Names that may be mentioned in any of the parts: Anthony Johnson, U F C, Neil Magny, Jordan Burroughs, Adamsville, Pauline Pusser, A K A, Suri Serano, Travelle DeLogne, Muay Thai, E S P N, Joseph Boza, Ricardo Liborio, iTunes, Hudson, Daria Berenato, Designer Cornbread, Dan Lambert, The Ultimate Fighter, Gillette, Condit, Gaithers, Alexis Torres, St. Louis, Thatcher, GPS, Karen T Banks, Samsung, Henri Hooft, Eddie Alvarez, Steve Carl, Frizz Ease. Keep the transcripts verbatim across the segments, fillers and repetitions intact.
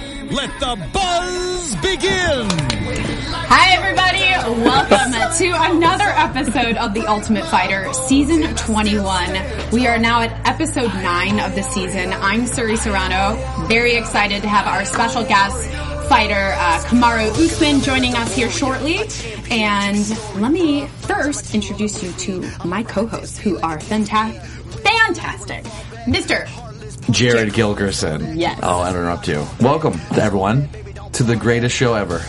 let the buzz begin! Hi everybody, welcome to another episode of The Ultimate Fighter, Season twenty-one. We are now at Episode nine of the season. I'm Suri Serano, very excited to have our special guest, fighter uh, Kamaru Usman, joining us here shortly. And let me first introduce you to my co-hosts, who are fanta- fantastic, Mister Jared Gilkerson. Yes. I'll interrupt you. Welcome to everyone to the greatest show ever.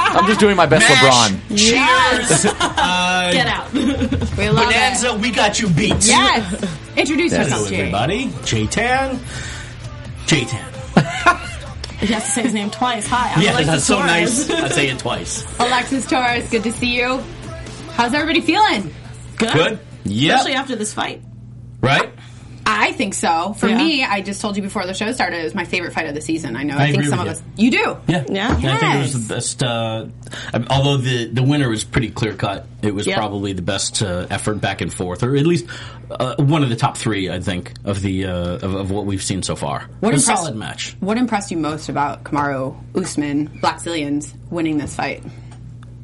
I'm just doing my best. Mash. LeBron. Yes. Cheers. uh, Get out. We love Bonanza, it. We got you beat. Yes. Introduce that yourself, Jay. Hello, everybody. Jay Tan. Jay Tan. You have to say his name twice. Hi, I'm yeah, Alexis that's Torres. So nice. I say it twice. Alexis Torres, good to see you. How's everybody feeling? Good. Good. Yeah. Especially after this fight. Right? I think so. For yeah. me, I just told you before the show started, it was my favorite fight of the season. I know. I, I think some of you. us... You do? Yeah. Yeah. Yes. I think it was the best... Uh, I mean, although the, the winner was pretty clear-cut, it was yep. probably the best uh, effort back and forth, or at least uh, one of the top three, I think, of the uh, of, of what we've seen so far. What a solid match. What impressed you most about Kamaru Usman, Blackzilians, winning this fight?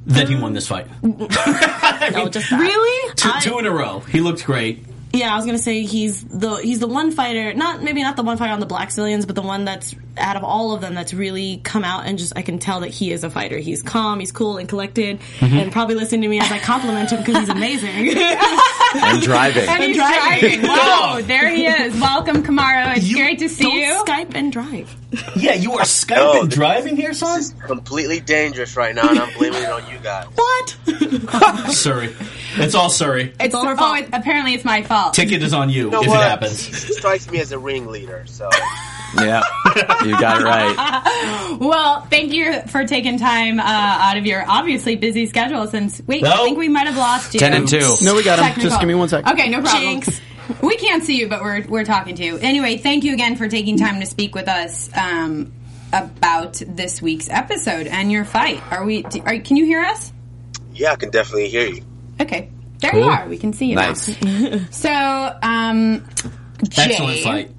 That he won this fight. I mean, no, just that. Really? Two, I... two in a row. He looked great. Yeah, I was going to say he's the he's the one fighter, not maybe not the one fighter on the Blackzilians, but the one that's, out of all of them, that's really come out and just, I can tell that he is a fighter. He's calm, he's cool and collected, mm-hmm. and probably listening to me as I compliment him because he's amazing. And driving. And, and he's driving. driving. Wow, there he is. Welcome, Kamaru. It's you great to see don't you. Don't Skype and drive. Yeah, you are Skype no, and driving here, son? This is completely dangerous right now, and I'm blaming it on you guys. What? Sorry. It's all Surrey. It's, it's all her fault. Oh, it, apparently it's my fault. Ticket is on you, you know if what? It happens. He strikes me as a ringleader, so. Yeah, you got it right. Well, thank you for taking time uh, out of your obviously busy schedule since, wait, no. I think we might have lost you. Ten and two. No, we got him. Technical. Just give me one second. Okay, no problem. Jinx. We can't see you, but we're we're talking to you. Anyway, thank you again for taking time to speak with us um, about this week's episode and your fight. Are we? Are, can you hear us? Yeah, I can definitely hear you. Okay. There cool. you are. We can see you nice. Now. So, um, Jay, excellent fight.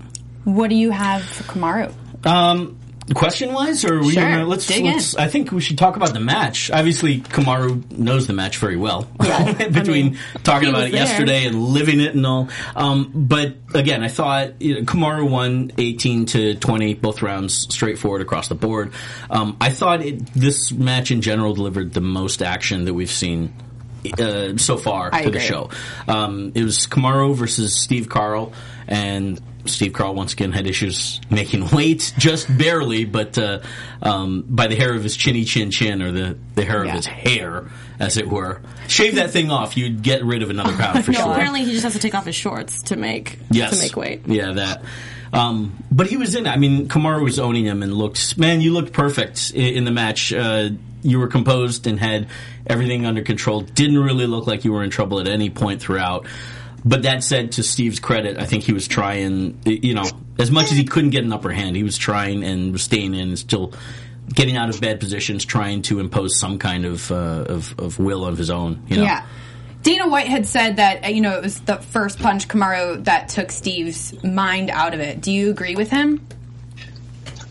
What do you have for Kamaru? Um, question-wise, or are we sure. gonna, let's, let's I think we should talk about the match. Obviously, Kamaru knows the match very well. Yeah. Between I mean, talking about it there. yesterday and living it and all. Um, but again, I thought you know, Kamaru won eighteen to twenty, both rounds, straightforward across the board. Um, I thought it, this match in general delivered the most action that we've seen. Uh, so far I to agree. The show. Um, it was Kamaru versus Steve Carl, and Steve Carl once again had issues making weight, just barely, but uh, um, by the hair of his chinny chin chin, or the, the hair yeah. of his hair, as it were. Shave that thing off, you'd get rid of another pound for no, sure. Apparently he just has to take off his shorts to make yes. to make weight. Yeah, that. Um, but he was in it. I mean, Kamaru was owning him and looked, man, you looked perfect in, in the match. Uh, you were composed and had everything under control. Didn't really look like you were in trouble at any point throughout. But that said, to Steve's credit, I think he was trying, you know, as much as he couldn't get an upper hand, he was trying and was staying in and still getting out of bad positions, trying to impose some kind of uh, of, of will of his own, you know. Yeah. Dana White had said that, you know, it was the first punch, Kamaru, that took Steve's mind out of it. Do you agree with him?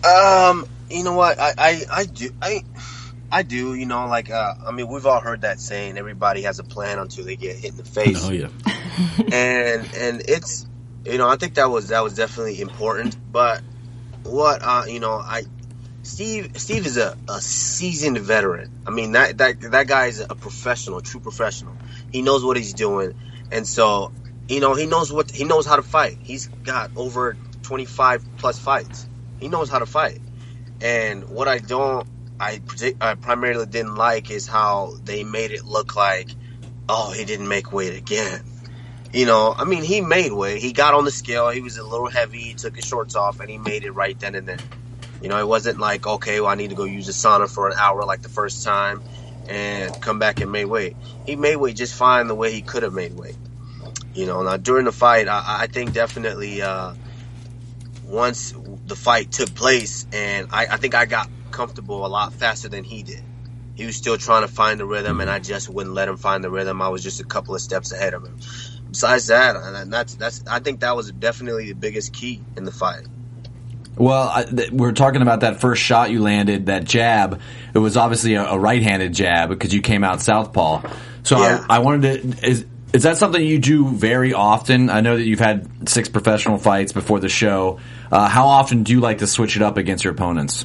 Um, you know what? I, I, I do. I, I do, you know, like, uh, I mean, we've all heard that saying, everybody has a plan until they get hit in the face. Oh, yeah. and, and it's, you know, I think that was, that was definitely important. But what, uh, you know, I, Steve, Steve is a, a seasoned veteran. I mean, that, that, that guy is a professional, true professional. He knows what he's doing. And so, you know, he knows what, he knows how to fight. He's got over twenty-five plus fights. He knows how to fight. And what I don't, I, I primarily didn't like is how they made it look like, oh, he didn't make weight again. You know, I mean, he made weight. He got on the scale. He was a little heavy. He took his shorts off, and he made it right then and there. You know, it wasn't like, okay, well, I need to go use the sauna for an hour like the first time and come back and make weight. He made weight just fine the way he could have made weight. You know, now during the fight, I, I think definitely uh, once the fight took place, and I, I think I got comfortable a lot faster than he did. He was still trying to find the rhythm, and I just wouldn't let him find the rhythm. I was just a couple of steps ahead of him. Besides that, and that's that's. I think that was definitely the biggest key in the fight. Well, I, th- we're talking about that first shot you landed, that jab. It was obviously a, a right-handed jab because you came out southpaw. So yeah. I, I wanted to. Is is that something you do very often? I know that you've had six professional fights before the show. Uh, how often do you like to switch it up against your opponents?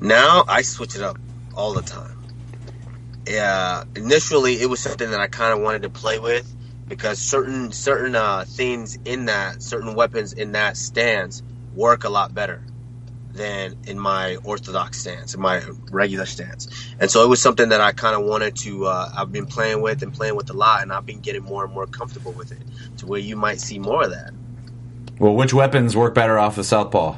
Now I switch it up all the time. Yeah, initially it was something that I kind of wanted to play with. Because certain certain uh, things in that, certain weapons in that stance work a lot better than in my orthodox stance, in my regular stance. And so it was something that I kind of wanted to, uh, I've been playing with and playing with a lot, and I've been getting more and more comfortable with it to where you might see more of that. Well, which weapons work better off the southpaw?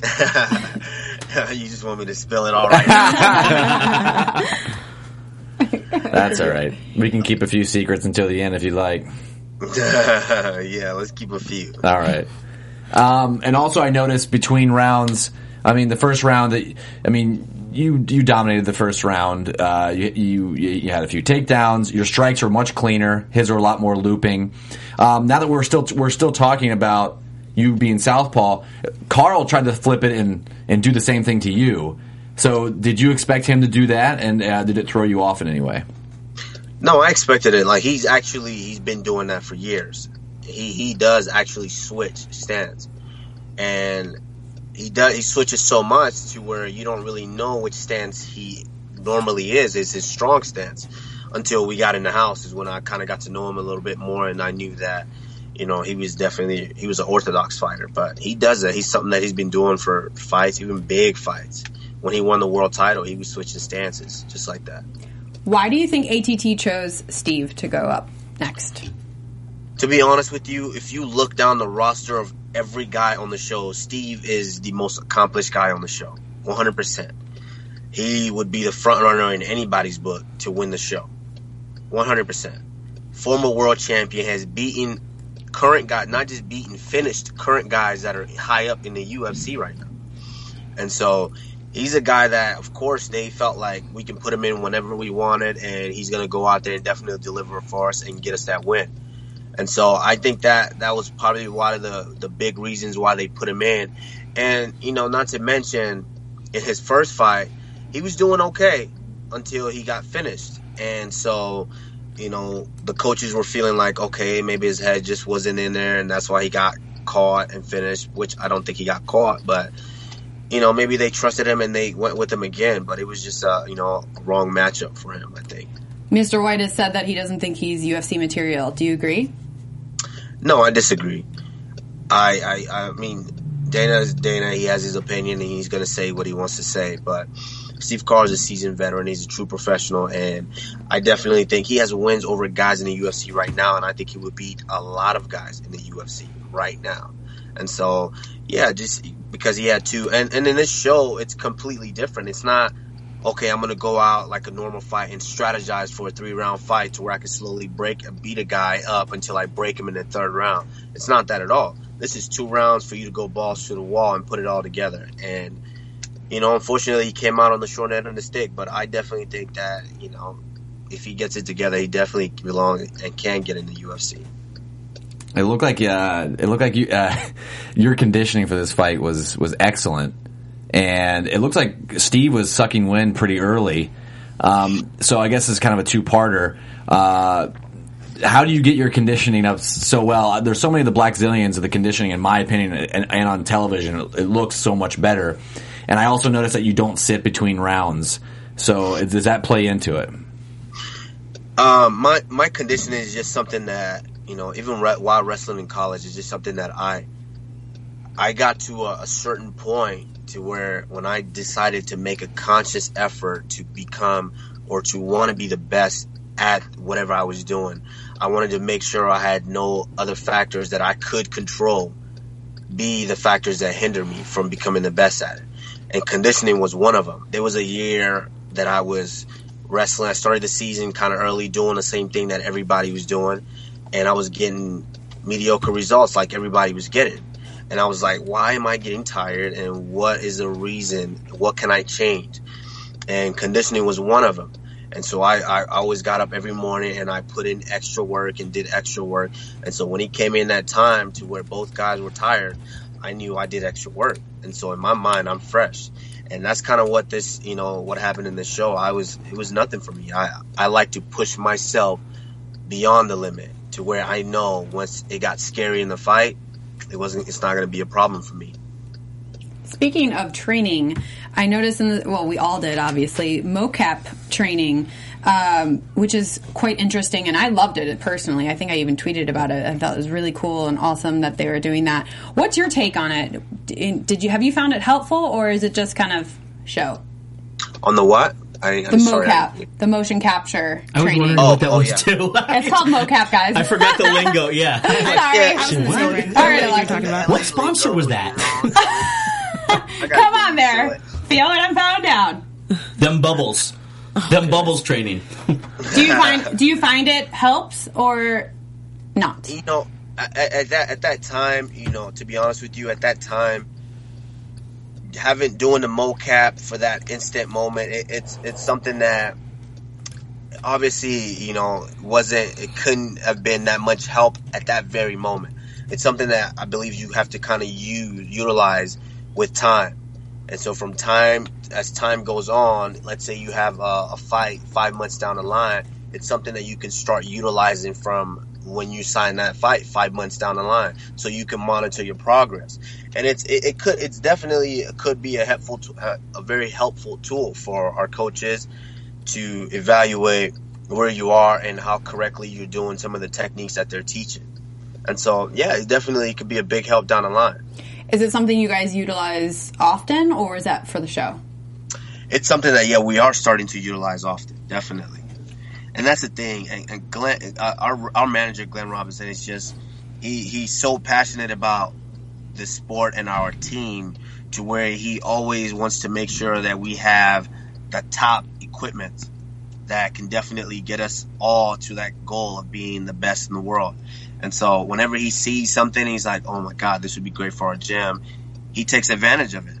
You just want me to spill it all right now. That's all right. We can keep a few secrets until the end if you like. Yeah, let's keep a few. All right. Um, and also, I noticed between rounds. I mean, the first round. I mean, you you dominated the first round. Uh, you, you you had a few takedowns. Your strikes were much cleaner. His were a lot more looping. Um, now that we're still we're still talking about you being southpaw, Carl tried to flip it and and do the same thing to you. So did you expect him to do that, and uh, did it throw you off in any way? No, I expected it. Like, he's actually, he's been doing that for years. He he does actually switch stance. And he does he switches so much to where you don't really know which stance he normally is. It's his strong stance. Until we got in the house is when I kind of got to know him a little bit more, and I knew that, you know, he was definitely, he was an orthodox fighter. But he does that. He's something that he's been doing for fights, even big fights. When he won the world title, he was switching stances, just like that. Why do you think A T T chose Steve to go up next? To be honest with you, if you look down the roster of every guy on the show, Steve is the most accomplished guy on the show, one hundred percent. He would be the front runner in anybody's book to win the show, one hundred percent. Former world champion, has beaten current guys, not just beaten, finished current guys that are high up in the U F C right now. And so... he's a guy that, of course, they felt like we can put him in whenever we wanted, and he's going to go out there and definitely deliver for us and get us that win. And so I think that that was probably one of the, the big reasons why they put him in. And, you know, not to mention, in his first fight, he was doing okay until he got finished. And so, you know, the coaches were feeling like, okay, maybe his head just wasn't in there, and that's why he got caught and finished, which I don't think he got caught, but... you know, maybe they trusted him and they went with him again, but it was just, uh, you know, a wrong matchup for him, I think. Mister White has said that he doesn't think he's U F C material. Do you agree? No, I disagree. I I, I mean, Dana is Dana. He has his opinion, and he's going to say what he wants to say. But Steve Carl is a seasoned veteran. He's a true professional, and I definitely think he has wins over guys in the U F C right now, and I think he would beat a lot of guys in the U F C right now. And so, yeah, just because he had two. And, and in this show, it's completely different. It's not, okay, I'm going to go out like a normal fight and strategize for a three-round fight to where I can slowly break and beat a guy up until I break him in the third round. It's not that at all. This is two rounds for you to go balls to the wall and put it all together. And, you know, unfortunately, he came out on the short end of the stick. But I definitely think that, you know, if he gets it together, he definitely belongs and can get in the U F C. It looked like uh, it looked like you, uh, your conditioning for this fight was, was excellent, and it looks like Steve was sucking wind pretty early. Um, so I guess it's kind of a two parter. Uh, how do you get your conditioning up so well? There's so many of the Blackzilians of the conditioning, in my opinion, and, and on television, it looks so much better. And I also noticed that you don't sit between rounds. So does that play into it? Um, my my conditioning is just something that. You know, even re- while wrestling in college, is just something that I I got to a, a certain point to where when I decided to make a conscious effort to become or to want to be the best at whatever I was doing, I wanted to make sure I had no other factors that I could control be the factors that hinder me from becoming the best at it. And conditioning was one of them. There was a year that I was wrestling. I started the season kind of early, doing the same thing that everybody was doing. And I was getting mediocre results like everybody was getting. And I was like, why am I getting tired? And what is the reason? What can I change? And conditioning was one of them. And so I, I always got up every morning and I put in extra work and did extra work. And so when he came in that time to where both guys were tired, I knew I did extra work. And so in my mind, I'm fresh. And that's kind of what this, you know, what happened in this show. I was, it was nothing for me. I, I like to push myself beyond the limit to where I know once it got scary in the fight, it wasn't, it's not going to be a problem for me. Speaking of training, I noticed in the, well, we all did, obviously, mocap training, um, which is quite interesting, and I loved it personally. I think I even tweeted about it. I thought it was really cool and awesome that they were doing that. What's your take on it? Did you have you found it helpful, or is it just kind of show? On the what? I, the I'm mocap, sorry. the motion capture I was training. Oh, what that oh, was yeah. too. It's called mocap, guys. I forgot the lingo. Yeah. sorry, I was what? What? All right, Alexis. Talking about? What sponsor was that? Come on there. It. Feel it and pound down. Them bubbles. Oh, Them goodness. bubbles training. do you find do you find it helps or not? You know, at, at that at that time, you know, to be honest with you, at that time, having doing the mocap for that instant moment, it, it's it's something that obviously, you know, wasn't it couldn't have been that much help at that very moment. It's something that I believe you have to kind of use utilize with time. And so from time, as time goes on, let's say you have a, a fight five months down the line, it's something that you can start utilizing from when you sign that fight five months down the line, so you can monitor your progress. And it's it, it could it's definitely it could be a helpful to, a, a very helpful tool for our coaches to evaluate where you are and how correctly you're doing some of the techniques that they're teaching. And so yeah, it definitely could be a big help down the line. Is it something you guys utilize often, or is that for the show? It's something that, yeah, we are starting to utilize often, definitely. And that's the thing. And, and Glenn, uh, our our manager, Glenn Robinson, is just, he, he's so passionate about the sport and our team to where he always wants to make sure that we have the top equipment that can definitely get us all to that goal of being the best in the world. And so whenever he sees something, he's like, oh, my God, this would be great for our gym. He takes advantage of it.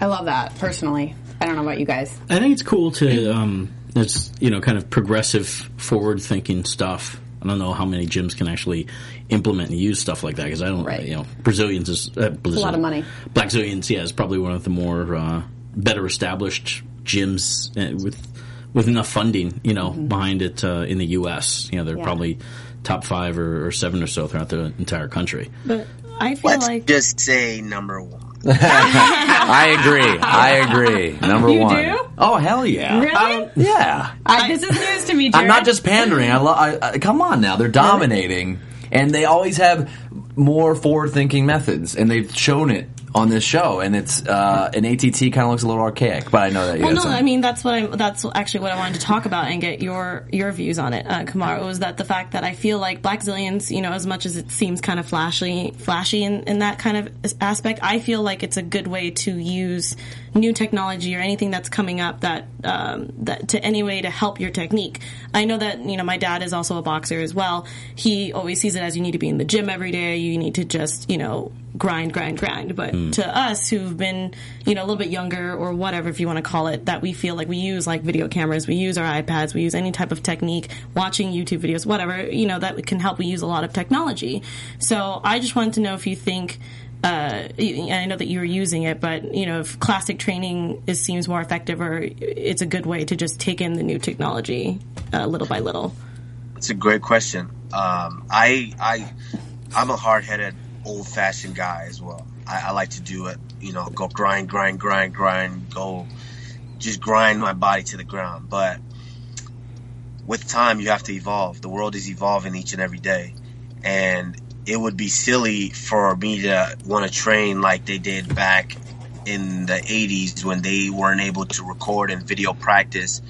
I love that, personally. I don't know about you guys. I think it's cool to, um, it's, you know, kind of progressive, forward-thinking stuff. I don't know how many gyms can actually implement and use stuff like that, because I don't, right. you know, Brazilians is... Uh, Brazilian, a lot of money. Blackzilians, yeah, is probably one of the more uh, better established gyms with with enough funding, you know, mm-hmm. behind it uh, in the U S You know, they're yeah. probably... top five or, or seven or so throughout the entire country. But I feel Let's like just say number one. I agree. I agree. Number you one. You do? Oh hell yeah! Really? Um, yeah. I, this is news to me, Jared. I'm not just pandering. I, lo- I, I come on now. They're dominating, and they always have more forward-thinking methods, and they've shown it on this show, and it's uh, an A T T kind of looks a little archaic, but I know that. You well, no, I mean that's what I'm. That's actually what I wanted to talk about and get your your views on it, uh, Kamaru. Was that the fact that I feel like Blackzilians, you know, as much as it seems kind of flashy, flashy in, in that kind of aspect, I feel like it's a good way to use new technology or anything that's coming up that um, that to any way to help your technique. I know that you know my dad is also a boxer as well. He always sees it as you need to be in the gym every day. You need to just you know. grind, grind, grind. But mm. to us who've been, you know, a little bit younger or whatever, if you want to call it, that we feel like we use like video cameras, we use our iPads, we use any type of technique, watching YouTube videos, whatever, you know, that can help. We use a lot of technology. So I just wanted to know if you think, uh, I know that you were using it, but, you know, if classic training is, seems more effective or it's a good way to just take in the new technology uh, little by little. It's a great question. Um, I, I, I'm a hard-headed old-fashioned guy as well. I, I like to do it, you know, go grind, grind, grind, grind, go just grind my body to the ground. But with time, you have to evolve. The world is evolving each and every day. And it would be silly for me to want to train like they did back in the eighties when they weren't able to record and video practice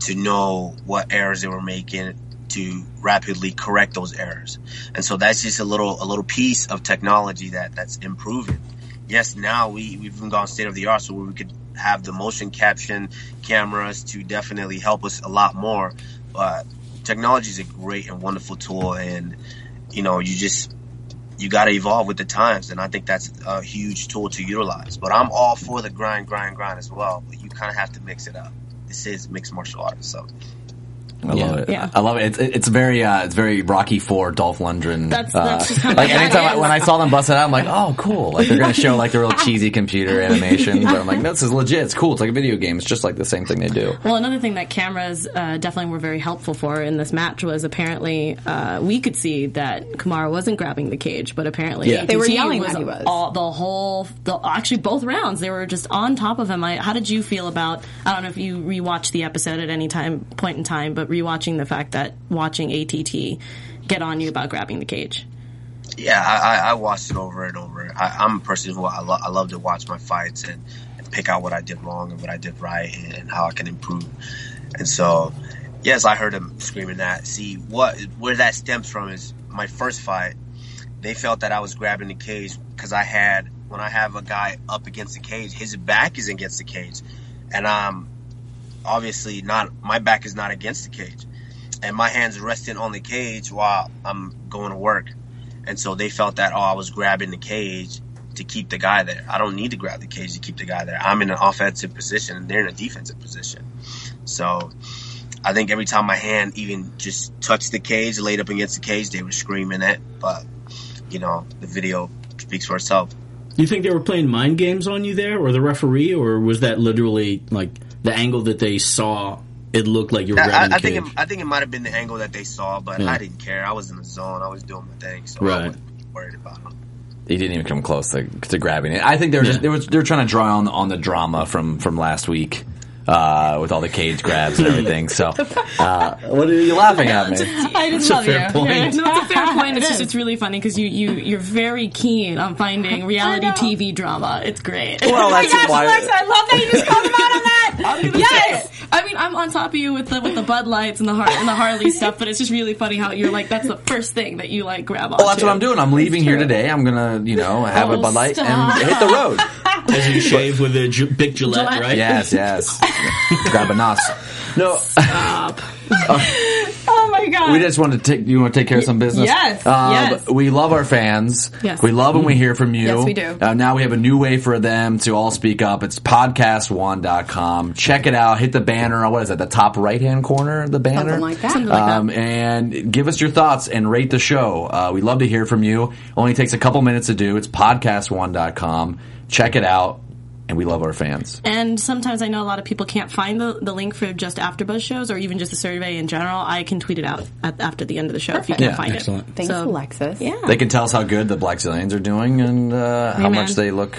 to know what errors they were making to rapidly correct those errors. And so that's just a little a little piece of technology that that's improving. Yes, now we, we've even gone state of the art, so we could have the motion caption cameras to definitely help us a lot more. But technology is a great and wonderful tool, and you know, you just you got to evolve with the times, and I think that's a huge tool to utilize. But I'm all for the grind, grind, grind as well. But you kind of have to mix it up. This is mixed martial arts, so. I yeah. love it. Yeah. I love it. It's, it's very, uh, it's very Rocky Four, Dolph Lundgren. That's, that's just uh, like anytime I, when I saw them bust it out, I'm like, oh, cool. Like they're gonna show like the real cheesy computer animation, but I'm like, no, this is legit. It's cool. It's like a video game. It's just like the same thing they do. Well, another thing that cameras uh, definitely were very helpful for in this match was apparently uh, we could see that Kamaru wasn't grabbing the cage, but apparently yeah. they were yelling was that he was. All, the whole, the, actually both rounds, they were just on top of him. I, how did you feel about? I don't know if you rewatched the episode at any time point in time, but rewatching the fact that watching A T T get on you about grabbing the cage. Yeah, I, I watched it over and over. I, I'm a person who I, lo- I love to watch my fights and, and pick out what I did wrong and what I did right and, and how I can improve. And so, yes, I heard him screaming that. See, what where that stems from is my first fight. They felt that I was grabbing the cage because I had when I have a guy up against the cage, his back is against the cage, and I'm. Obviously not, my back is not against the cage and my hands resting on the cage while I'm going to work. And so they felt that, oh, I was grabbing the cage to keep the guy there. I don't need to grab the cage to keep the guy there. I'm in an offensive position and they're in a defensive position. So I think every time my hand even just touched the cage, laid up against the cage, they were screaming it. But, you know, the video speaks for itself. You think they were playing mind games on you there or the referee, or was that literally like the angle that they saw, it looked like you were grabbing the cage? I think it, I think it might have been the angle that they saw, but yeah. I didn't care. I was in the zone. I was doing my thing, so right. I wasn't worried about them. He didn't even come close to, to grabbing it. I think they were yeah. just, they were they were trying to draw on on the drama from, from last week uh, with all the cage grabs and everything. So, uh, what are you laughing at, man? I just love you. That's a fair point. Yeah, no, it's a fair point. It's just it's really funny because you you you're very keen on finding reality T V drama. It's great. Well, that's oh my gosh, why Alexa, I love that you just called them out on that. Yes, I mean I'm on top of you with the with the Bud Lights and the Har- and the Harley stuff, but it's just really funny how you're like that's the first thing that you like grab on. Well, that's what I'm doing. I'm leaving here today. I'm gonna you know have oh, a Bud Light stop. and hit the road. As you shave with a G- big Gillette, Gillette, right? Yes, yes. Grab a nos. No, stop. oh. oh my god. We just want to take you want to take care of some business. Yes, um, yes. We love our fans. Yes. We love when we hear from you. Yes, we do. Uh, now we have a new way for them to all speak up. It's podcast one dot com. Check it out. Hit the banner. What is that? The top right hand corner. The banner. Something like that. Something like that. Um, and give us your thoughts and rate the show. Uh, we love to hear from you. Only takes a couple minutes to do. It's podcast one dot com. Check it out. And we love our fans. And sometimes I know a lot of people can't find the, the link for just AfterBuzz shows or even just the survey in general. I can tweet it out at, after the end of the show Perfect. if you can yeah, find excellent. it. Thanks, so, Alexis. Yeah. They can tell us how good the Blackzilians are doing and uh, how much they look...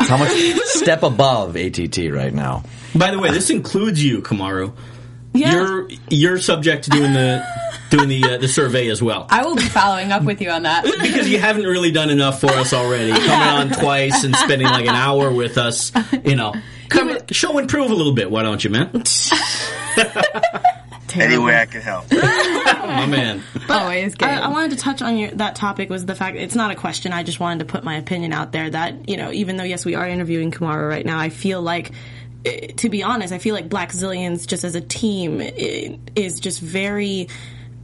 How much step above A T T right now. By the way, this includes you, Kamaru. Yeah. You're, you're subject to doing the... doing the uh, the survey as well. I will be following up with you on that. Because you haven't really done enough for us already. Coming on twice and spending like an hour with us, you know. Come, yeah, but- show and prove a little bit, why don't you, man? Any way I can help. My man. But always good. I, I wanted to touch on your, that topic was the fact, it's not a question, I just wanted to put my opinion out there that, you know, even though, yes, we are interviewing Kamaru right now, I feel like it, to be honest, I feel like Blackzilians just as a team it, is just very...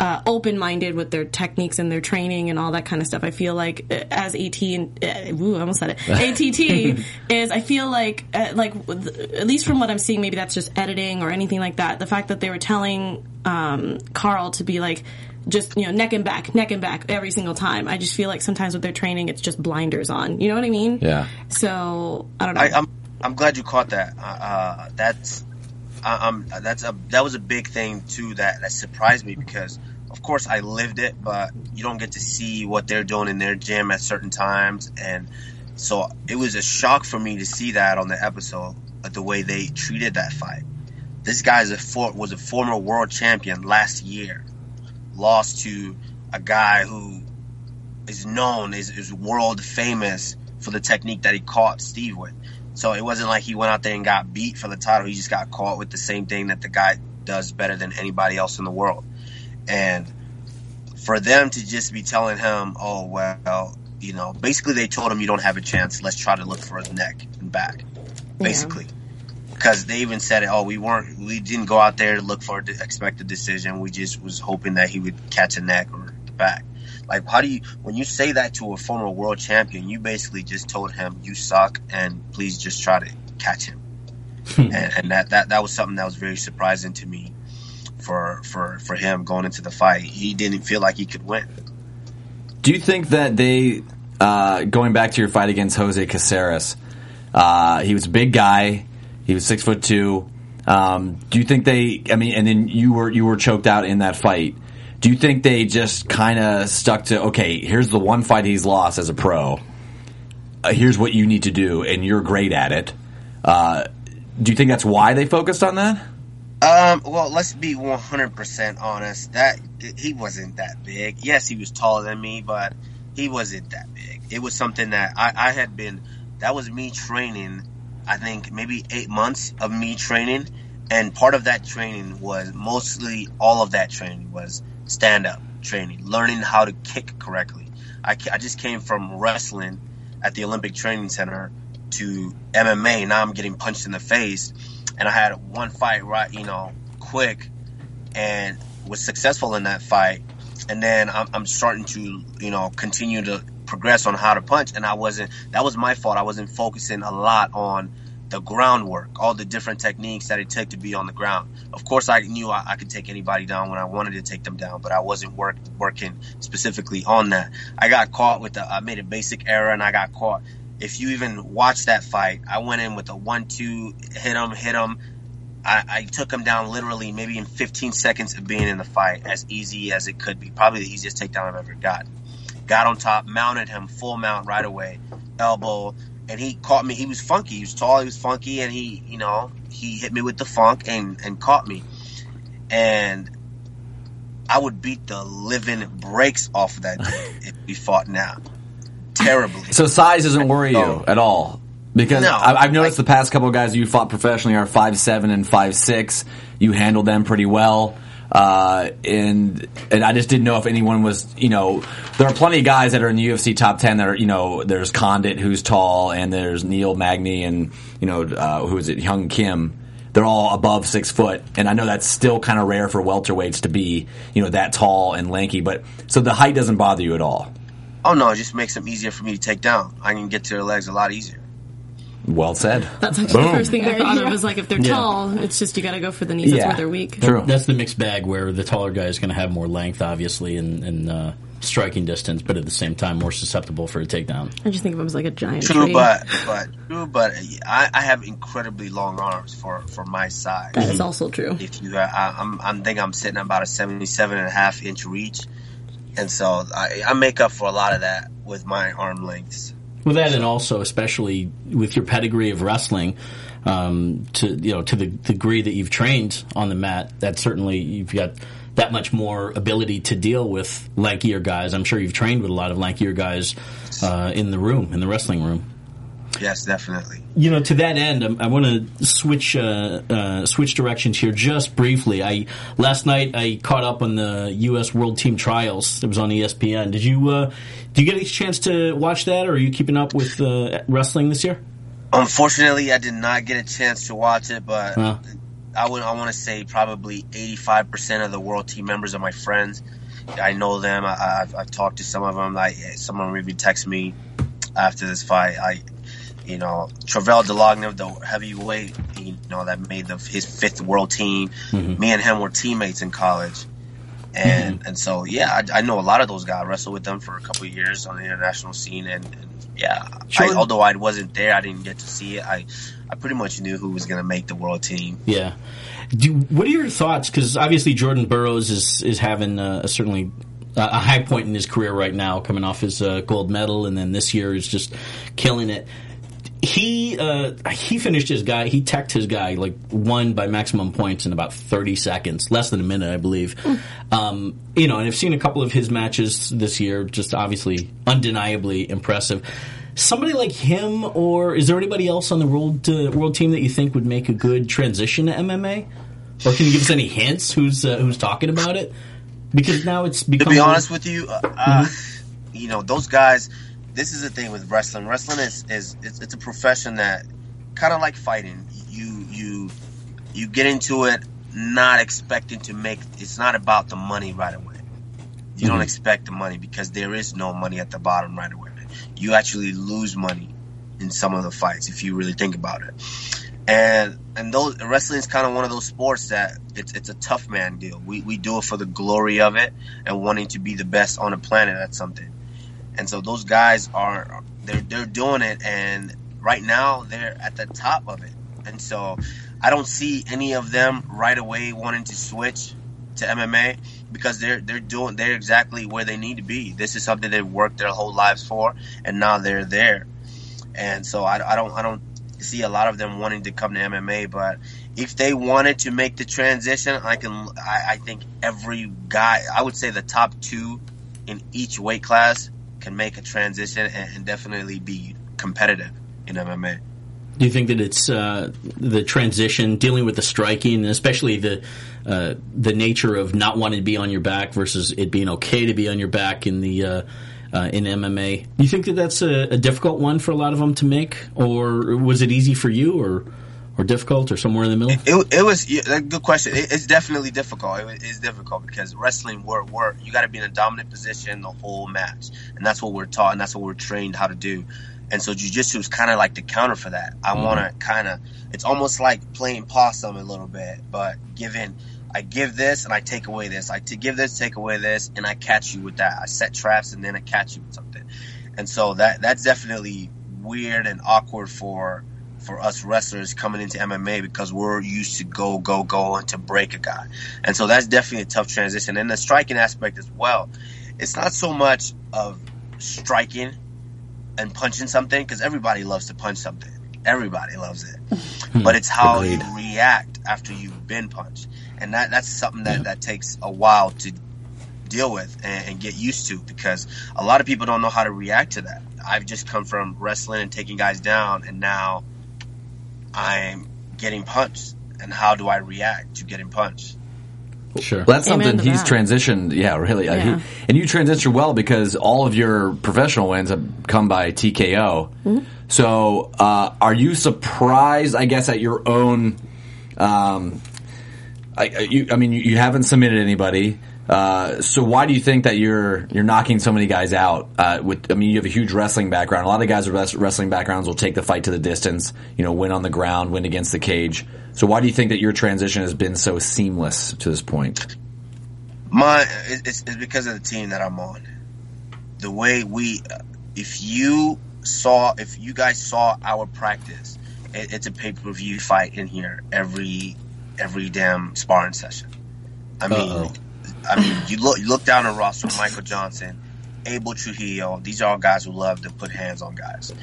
Uh, open-minded with their techniques and their training and all that kind of stuff. I feel like uh, as AT and uh, ooh, I almost said it. A T T is I feel like uh, like at least from what I'm seeing, maybe that's just editing or anything like that. The fact that they were telling um, Carl to be like just you know neck and back, neck and back every single time. I just feel like sometimes with their training, it's just blinders on. You know what I mean? Yeah. So I don't know. I, I'm I'm glad you caught that. Uh, that's. Um, that's a that was a big thing too that, that surprised me because of course I lived it, but you don't get to see what they're doing in their gym at certain times, and so it was a shock for me to see that on the episode, the way they treated that fight. This guy is a for, was a former world champion last year, lost to a guy who is known is, is world famous for the technique that he caught Steve with. So it wasn't like he went out there and got beat for the title. He just got caught with the same thing that the guy does better than anybody else in the world. And for them to just be telling him, oh, well, you know, basically they told him you don't have a chance. Let's try to look for his neck and back, basically. Yeah. Because they even said, oh, we weren't, we didn't go out there to look for the expected decision. We just was hoping that he would catch a neck or the back. Like, how do you, when you say that to a former world champion, you basically just told him you suck and please just try to catch him. and and that, that, that was something that was very surprising to me for, for, for him going into the fight. He didn't feel like he could win. Do you think that they, uh, going back to your fight against Jose Caceres, uh, he was a big guy. He was six foot two. Um, do you think they? I mean, and then you were you were choked out in that fight. Do you think they just kind of stuck to, okay, here's the one fight he's lost as a pro. Uh, here's what you need to do, and you're great at it. Uh, do you think that's why they focused on that? Um, well, let's be one hundred percent honest. That he wasn't that big. Yes, he was taller than me, but he wasn't that big. It was something that I, I had been. That was me training. I think maybe eight months of me training, and part of that training was mostly all of that training was stand-up training, learning how to kick correctly. I, I just came from wrestling at the Olympic Training Center to M M A. Now I'm getting punched in the face, and I had one fight right, you know, quick, and was successful in that fight. And then I'm, I'm starting to, you know, continue to progress on how to punch, and I wasn't. That was my fault. I wasn't focusing a lot on the groundwork, all the different techniques that it took to be on the ground. Of course, I knew I, I could take anybody down when I wanted to take them down, but I wasn't work, working specifically on that. I got caught with the. I made a basic error, and I got caught. If you even watch that fight, I went in with a one-two, hit him, hit him. I, I took him down literally maybe in fifteen seconds of being in the fight, as easy as it could be. Probably the easiest takedown I've ever gotten. Got on top, mounted him, full mount right away, elbow, and he caught me. He was funky. He was tall. He was funky, and he, you know, he hit me with the funk and, and caught me. And I would beat the living brakes off of that dude if we fought now. Terribly. So size doesn't worry no. you at all? Because no, I, I've noticed like, the past couple of guys you fought professionally are five seven and five six. You handled them pretty well. Uh, and, and I just didn't know if anyone was, you know, there are plenty of guys that are in the U F C top ten that are, you know, there's Condit, who's tall, and there's Neil Magny, and, you know, uh, who is it, Hyung Kim. They're all above six foot. And I know that's still kind of rare for welterweights to be, you know, that tall and lanky. But so the height doesn't bother you at all? Oh, no, it just makes them easier for me to take down. I can get to their legs a lot easier. Well said. That's actually Boom. the first thing I thought of, was like, if they're yeah. tall, it's just you got to go for the knees. That's yeah. where they're weak. True. That's the mixed bag where the taller guy is going to have more length, obviously, and, and uh, striking distance, but at the same time more susceptible for a takedown. I just think of him as like a giant true, tree. But, but, true, but I, I have incredibly long arms for, for my size. That's mm-hmm. also true. If you, I, I'm, I think I'm sitting at about a seventy-seven and a half inch reach, and so I, I make up for a lot of that with my arm lengths. Well, that, and also, especially with your pedigree of wrestling, um, to you know, to the degree that you've trained on the mat, that certainly you've got that much more ability to deal with lankier guys. I'm sure you've trained with a lot of lankier guys uh, in the room, in the wrestling room. Yes, definitely. You know, to that end, I, I want to switch uh, uh, switch directions here just briefly. I last night I caught up on the U S World Team Trials. It was on E S P N. Did you uh, do you get a chance to watch that, or are you keeping up with uh, wrestling this year? Unfortunately, I did not get a chance to watch it, but huh. I would I want to say probably eighty-five percent of the World Team members are my friends. I know them. I, I've, I've talked to some of them. Like someone even texted me after this fight. I. You know, Travelle DeLogne, the heavyweight, you know, that made the, his fifth world team. Mm-hmm. Me and him were teammates in college. And mm-hmm. and so, yeah, I, I know a lot of those guys. I wrestled with them for a couple of years on the international scene. And, and yeah, sure. I, although I wasn't there, I didn't get to see it. I, I pretty much knew who was going to make the world team. Yeah. Do, what are your thoughts? Because obviously Jordan Burroughs is, is having a, a certainly – Uh, a high point in his career right now, coming off his uh, gold medal, and then this year is just killing it. He uh, he finished his guy. He teched his guy, like, won by maximum points in about thirty seconds, less than a minute, I believe. Mm. Um, you know, and I've seen a couple of his matches this year, just obviously undeniably impressive. somebody like him, or is there anybody else on the world uh, world team that you think would make a good transition to M M A? Or can you give us any hints who's uh, who's talking about it? Because now it's become... To be honest with you, uh, mm-hmm. you know, those guys, this is the thing with wrestling. Wrestling is, is it's, it's a profession that, kind of like fighting, you you you get into it not expecting to make, it's not about the money right away. You mm-hmm. don't expect the money because there is no money at the bottom right away. You actually lose money in some of the fights if you really think about it. And and those wrestling is kind of one of those sports that it's it's a tough man deal. We we do it for the glory of it and wanting to be the best on the planet at something. And so those guys are they're they're doing it, and right now they're at the top of it. And so I don't see any of them right away wanting to switch to M M A because they're they're doing they're exactly where they need to be. This is something they've worked their whole lives for, and now they're there. And so I, I don't I don't. see a lot of them wanting to come to M M A, but if they wanted to make the transition, I can. I, I think every guy, I would say the top two in each weight class can make a transition and, and definitely be competitive in M M A. Do you think that it's uh, the transition, dealing with the striking, especially the uh, the nature of not wanting to be on your back versus it being okay to be on your back in the uh, Uh, in M M A. You think that that's a, a difficult one for a lot of them to make, or was it easy for you, or or difficult, or somewhere in the middle? It, it, it was yeah, good question. It, it's definitely difficult. It, it's difficult because wrestling, we're, we're you got to be in a dominant position the whole match, and that's what we're taught, and that's what we're trained how to do. And so jiu-jitsu is kind of like the counter for that. I mm-hmm. want to kind of. It's almost like playing possum a little bit, but given. I give this and I take away this. I to give this, take away this, and I catch you with that. I set traps and then I catch you with something. And so that that's definitely weird and awkward for for us wrestlers coming into M M A because we're used to go, go, go, and to break a guy. And so that's definitely a tough transition. And the striking aspect as well. It's not so much of striking and punching something because everybody loves to punch something. Everybody loves it. But it's how Agreed. you react after you've been punched. And that, that's something that, that takes a while to deal with and, and get used to because a lot of people don't know how to react to that. I've just come from wrestling and taking guys down, and now I'm getting punched. And how do I react to getting punched? Sure. Well, that's something he's that. transitioned. Yeah, really. Yeah. Uh, he, and you transition well because all of your professional wins have come by T K O. Mm-hmm. So uh, are you surprised, I guess, at your own... Um, I, you, I mean, you, you haven't submitted anybody, uh, so why do you think that you're you're knocking so many guys out? Uh, with I mean, you have a huge wrestling background. A lot of guys with wrestling backgrounds will take the fight to the distance, you know, win on the ground, win against the cage. So why do you think that your transition has been so seamless to this point? My, it's, it's because of the team that I'm on. The way we, if you saw, if you guys saw our practice, it, it's a pay-per-view fight in here every. Every damn sparring session. I mean, Uh-oh. I mean, you look you look down at the roster. Michael Johnson, Abel Trujillo. These are all guys who love to put hands on guys.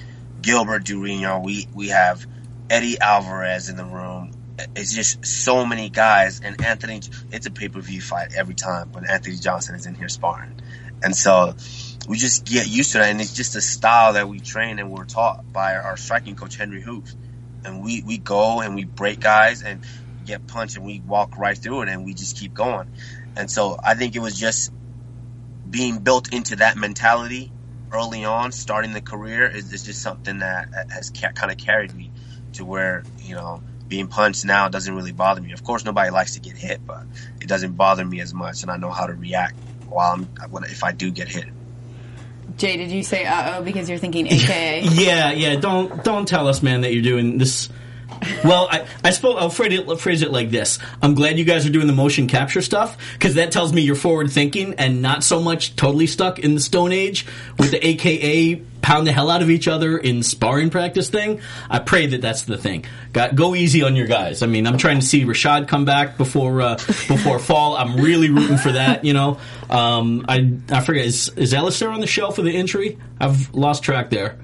Gilbert Durinho. We we have Eddie Alvarez in the room. It's just so many guys. And Anthony. It's a pay per view fight every time when Anthony Johnson is in here sparring. And so we just get used to that. And it's just a style that we train and we're taught by our striking coach Henri Hooft. And we we go and we break guys and. Get punched and we walk right through it and we just keep going. And so I think it was just being built into that mentality early on, starting the career is, is just something that has ca- kind of carried me to where, you know, being punched now doesn't really bother me. Of course, nobody likes to get hit, but it doesn't bother me as much, and I know how to react while I'm if I do get hit. Jay, did you say uh oh because you're thinking A K A? yeah, yeah. Don't don't tell us, man, that you're doing this. Well, I, I suppose I'll phrase it, phrase it like this. I'm glad you guys are doing the motion capture stuff because that tells me you're forward thinking and not so much totally stuck in the Stone Age with the A K A pound the hell out of each other in sparring practice thing. I pray that that's the thing. Got, go easy on your guys. I mean, I'm trying to see Rashad come back before uh, before fall. I'm really rooting for that. You know, um, I I forget is is Alistair on the shelf for the injury? I've lost track there.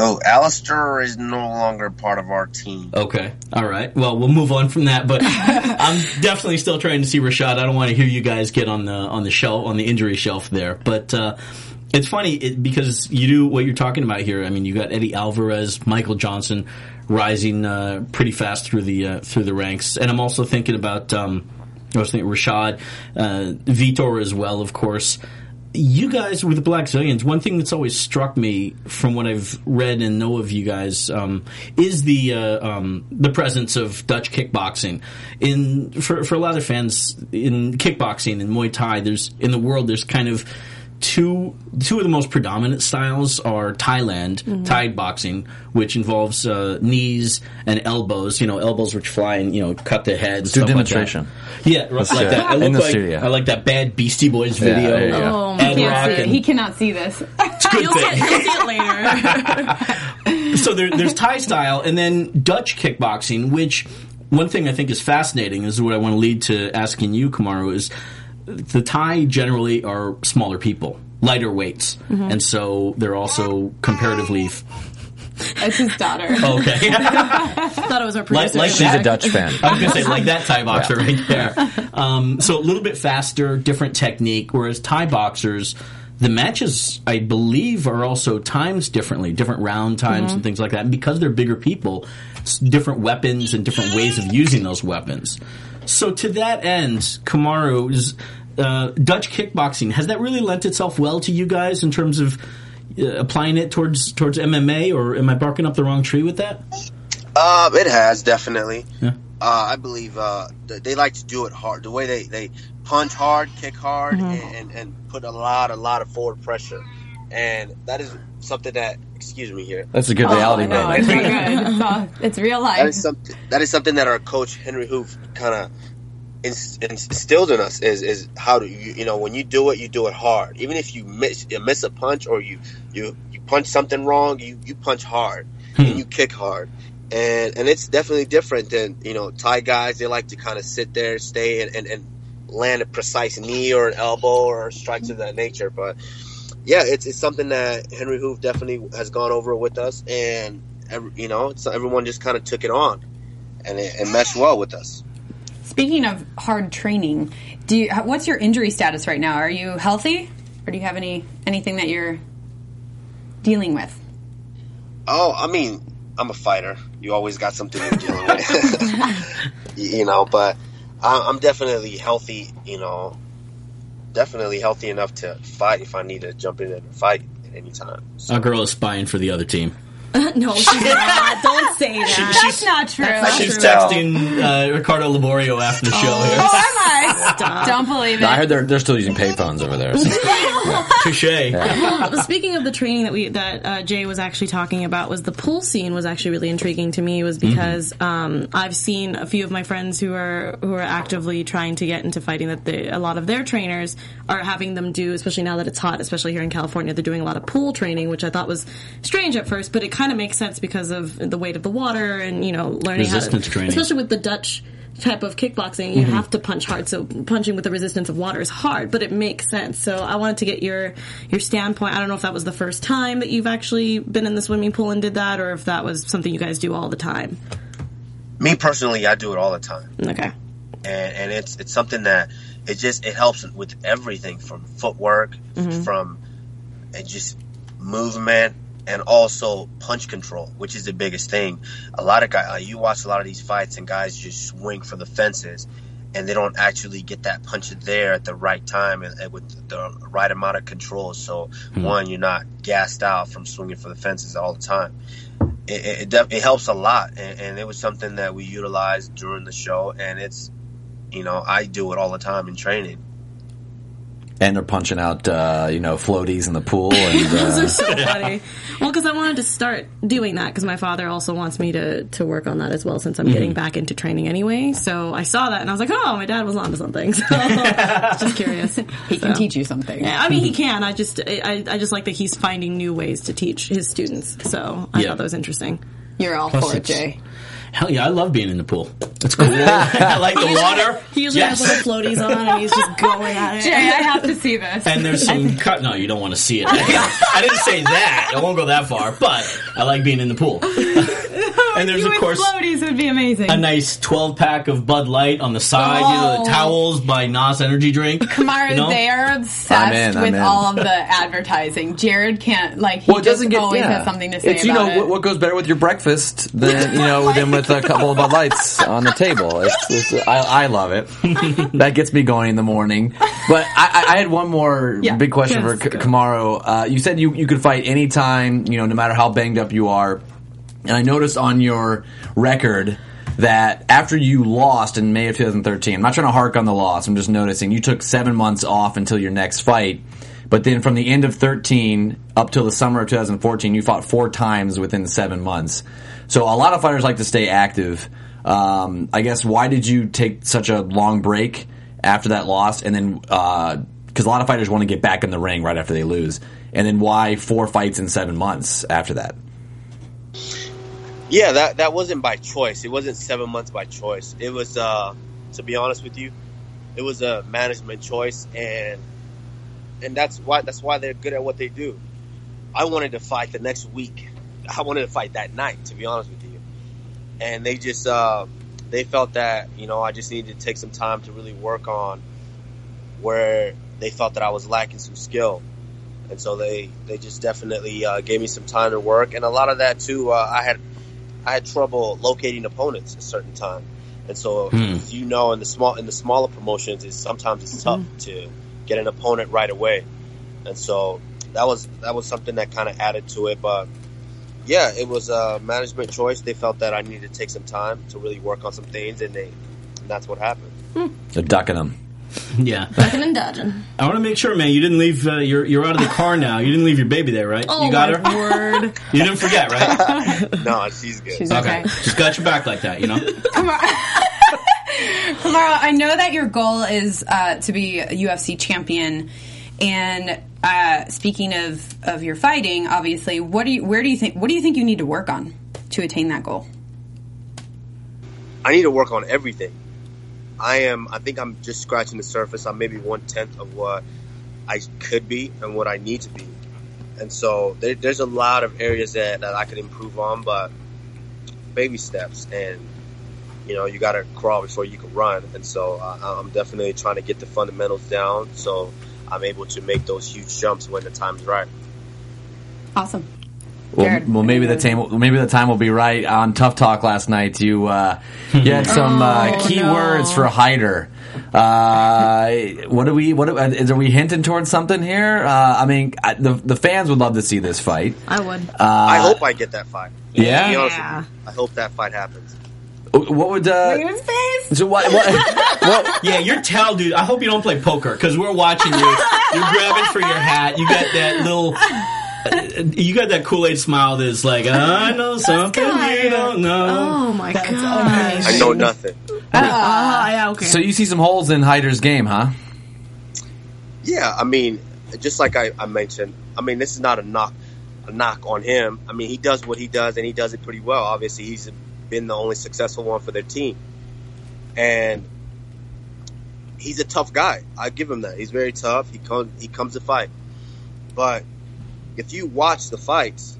Oh, Alistair is no longer part of our team. Okay. All right. Well, we'll move on from that, but I'm definitely still trying to see Rashad. I don't want to hear you guys get on the on the shelf on the injury shelf there. But uh, It's funny it, because you do what you're talking about here. I mean, you got Eddie Alvarez, Michael Johnson rising uh, pretty fast through the uh, through the ranks, and I'm also thinking about um, I was thinking Rashad, uh, Vitor as well, of course. You guys with the Blackzilians, one thing that's always struck me from what I've read and know of you guys um, is the uh, um, the presence of Dutch kickboxing. In for for a lot of fans in kickboxing and Muay Thai, there's in the world there's kind of Two two of the most predominant styles are Thailand, mm-hmm. Thai boxing, which involves uh, knees and elbows. You know, elbows which fly and, you know, cut the head. And do stuff demonstration. Like that. Yeah, Let's like that. I look In the like, studio. I like that bad Beastie Boys video. Yeah, yeah, yeah. Oh, he can't see it. He cannot see this. It's a good you'll thing. Get, you'll see it later. So there, there's Thai style, and then Dutch kickboxing. Which one thing I think is fascinating is what I want to lead to asking you, Kamaru, is. The Thai generally are smaller people, lighter weights, mm-hmm. and so they're also comparatively. F- That's his daughter. Okay, thought it was our producer. Like, like she's a Dutch fan. I was going to say like that Thai boxer yeah. right there. Um, so a little bit faster, different technique. Whereas Thai boxers, the matches I believe are also times differently, different round times mm-hmm. and things like that. And because they're bigger people, it's different weapons and different ways of using those weapons. So to that end, Kamaru is. Uh, Dutch kickboxing, has that really lent itself well to you guys in terms of uh, applying it towards towards M M A, or am I barking up the wrong tree with that? Uh, it has, definitely. Yeah. Uh, I believe uh, they like to do it hard. The way they, they punch hard, kick hard, mm-hmm. and, and put a lot, a lot of forward pressure. And that is something that, excuse me here. That's a good reality, oh, man. No, it's, good. It's, it's real life. That is, something, that is something that our coach, Henri Hooft, kind of instilled in us is is how do you you know when you do it you do it hard. Even if you miss you miss a punch or you you, you punch something wrong, you, you punch hard hmm. and you kick hard, and and it's definitely different than, you know, Thai guys. They like to kind of sit there, stay and, and, and land a precise knee or an elbow or strikes of that nature. But yeah, it's it's something that Henri Hooft definitely has gone over with us, and every, you know it's, everyone just kind of took it on, and it, it meshed well with us. Speaking of hard training, do you, what's your injury status right now? Are you healthy, or do you have any anything that you're dealing with? Oh, I mean, I'm a fighter. You always got something you're dealing with, you know. But I'm definitely healthy. You know, definitely healthy enough to fight if I need to jump in and fight at any time. So. Our girl is spying for the other team. No, she's not. Don't say that. She, that's not true. That's not she's true. texting uh, Ricardo Liborio after the show. Oh, here. Oh, am I? Stop. Don't believe it. No, I heard they're they're still using payphones over there. So. Yeah. Touche. Yeah. Well, speaking of the training that we that uh, Jay was actually talking about, was the pool scene was actually really intriguing to me. Was because mm-hmm. um, I've seen a few of my friends who are who are actively trying to get into fighting that they, a lot of their trainers are having them do, especially now that it's hot, especially here in California. They're doing a lot of pool training, which I thought was strange at first, but it kind of makes sense because of the weight of the water and, you know, learning resistance how to, training. Especially with the Dutch type of kickboxing, you mm-hmm. have to punch hard, so punching with the resistance of water is hard, but it makes sense. So I wanted to get your your standpoint. I don't know if that was the first time that you've actually been in the swimming pool and did that, or if that was something you guys do all the time. Me personally, I do it all the time. Okay. And and it's it's something that it just it helps with everything from footwork, mm-hmm. from and just movement. And also punch control, which is the biggest thing. A lot of guys, you watch a lot of these fights, and guys just swing for the fences, and they don't actually get that punch there at the right time and, and with the right amount of control. So, mm-hmm. one, you're not gassed out from swinging for the fences all the time. It, it, it helps a lot, and, and it was something that we utilized during the show. And it's, you know, I do it all the time in training. And they're punching out, uh, you know, floaties in the pool. And, uh, those are so funny. Well, because I wanted to start doing that because my father also wants me to, to work on that as well since I'm mm-hmm. getting back into training anyway. So I saw that and I was like, oh, my dad was onto something. So just curious. He so. Can teach you something. Yeah, I mean, he can. I just I, I just like that he's finding new ways to teach his students. So I yeah. thought that was interesting. You're all Plus for it, Jay. Hell yeah, I love being in the pool. That's cool. I like the he water. Usually, he usually yes. has little floaties on and he's just going at it. Jay, I have to see this. And there's some cut. No, you don't want to see it. I didn't say that. I won't go that far, but I like being in the pool. and there's, you of course, floaties would be amazing. A nice twelve pack of Bud Light on the side, oh. you know, the towels by Nas Energy Drink. Kamaru, you know? They are obsessed I'm in, I'm with in. all of the advertising. Jared can't, like, he well, just doesn't get, always yeah. has something to say it's, about it. You know, it. what goes better with your breakfast than, you know, than with a couple of Bud Lights on the table. It's, it's, I, I love it. That gets me going in the morning. But I, I had one more yeah, big question for K- Kamaru. Uh, you said you, you could fight anytime, you know, no matter how banged up you are. And I noticed on your record that after you lost in May of twenty thirteen, I'm not trying to hark on the loss, I'm just noticing, you took seven months off until your next fight. But then from the end of thirteen up till the summer of twenty fourteen, you fought four times within seven months. So a lot of fighters like to stay active. Um, I guess, why did you take such a long break after that loss? And then, uh, because a lot of fighters want to get back in the ring right after they lose. And then why four fights in seven months after that? Yeah, that, that wasn't by choice. It wasn't seven months by choice. It was, uh, to be honest with you, it was a management choice, and and that's why that's why they're good at what they do. I wanted to fight the next week. I wanted to fight that night, to be honest with you. And they just uh, they felt that, you know, I just needed to take some time to really work on where they felt that I was lacking some skill. And so they, they just definitely uh, gave me some time to work. And a lot of that, too, uh, I had I had trouble locating opponents at a certain time. And so, mm. you know, in the small in the smaller promotions, it's, sometimes it's mm-hmm. tough to get an opponent right away. And so that was that was something that kind of added to it. But, yeah, it was a management choice. They felt that I needed to take some time to really work on some things, and, they, and that's what happened. Mm. They're ducking them. Yeah. Ducking and dodging. I want to make sure, man, you didn't leave, uh, you're, you're out of the car now. You didn't leave your baby there, right? Oh, you got her? Word. You didn't forget, right? No, she's good. She's okay. okay. She's got your back like that, you know? Come on. Kamaru, I know that your goal is uh, to be a U F C champion, and uh, speaking of, of your fighting, obviously, what do you, where do you think, what do you think you need to work on to attain that goal? I need to work on everything. I am. I think I'm just scratching the surface. I'm maybe one tenth of what I could be and what I need to be, and so there, there's a lot of areas that, that I could improve on, but baby steps and. You know, you got to crawl before you can run. And so uh, I'm definitely trying to get the fundamentals down so I'm able to make those huge jumps when the time's right. Awesome. Well, well, maybe the time maybe the time will be right. On Tough Talk last night, you, uh, you had some oh, uh, key no. words for Hayder. Uh, what do we? What is? Are we hinting towards something here? Uh, I mean, I, the the fans would love to see this fight. I would. Uh, I hope I get that fight. Yeah. To be honest yeah. with you, I hope that fight happens. What would uh? Your face? So what, what, what? Yeah, you're tell, dude. I hope you don't play poker because we're watching you. You're grabbing for your hat. You got that little. You got that Kool-Aid smile that's like, I know something you don't know. Oh my god! I know nothing. Oh, yeah, okay. So you see some holes in Hayder's game, huh? Yeah, I mean, just like I, I mentioned, I mean, this is not a knock, a knock on him. I mean, he does what he does, and he does it pretty well. Obviously, he's. A, been the only successful one for their team, and he's a tough guy. I give him that. He's very tough. He comes, he comes to fight. But if you watch the fights,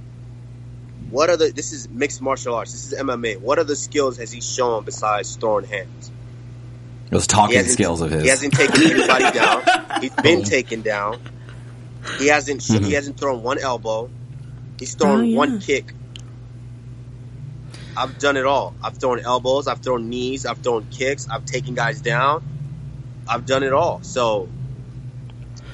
what other? This is mixed martial arts. This is M M A. What other skills has he shown besides throwing hands? Those talking skills of his. He hasn't taken anybody down. He's been taken down. He hasn't. Mm-hmm. He hasn't thrown one elbow. He's thrown oh, yeah. one kick. I've done it all. I've thrown elbows. I've thrown knees. I've thrown kicks. I've taken guys down. I've done it all. So,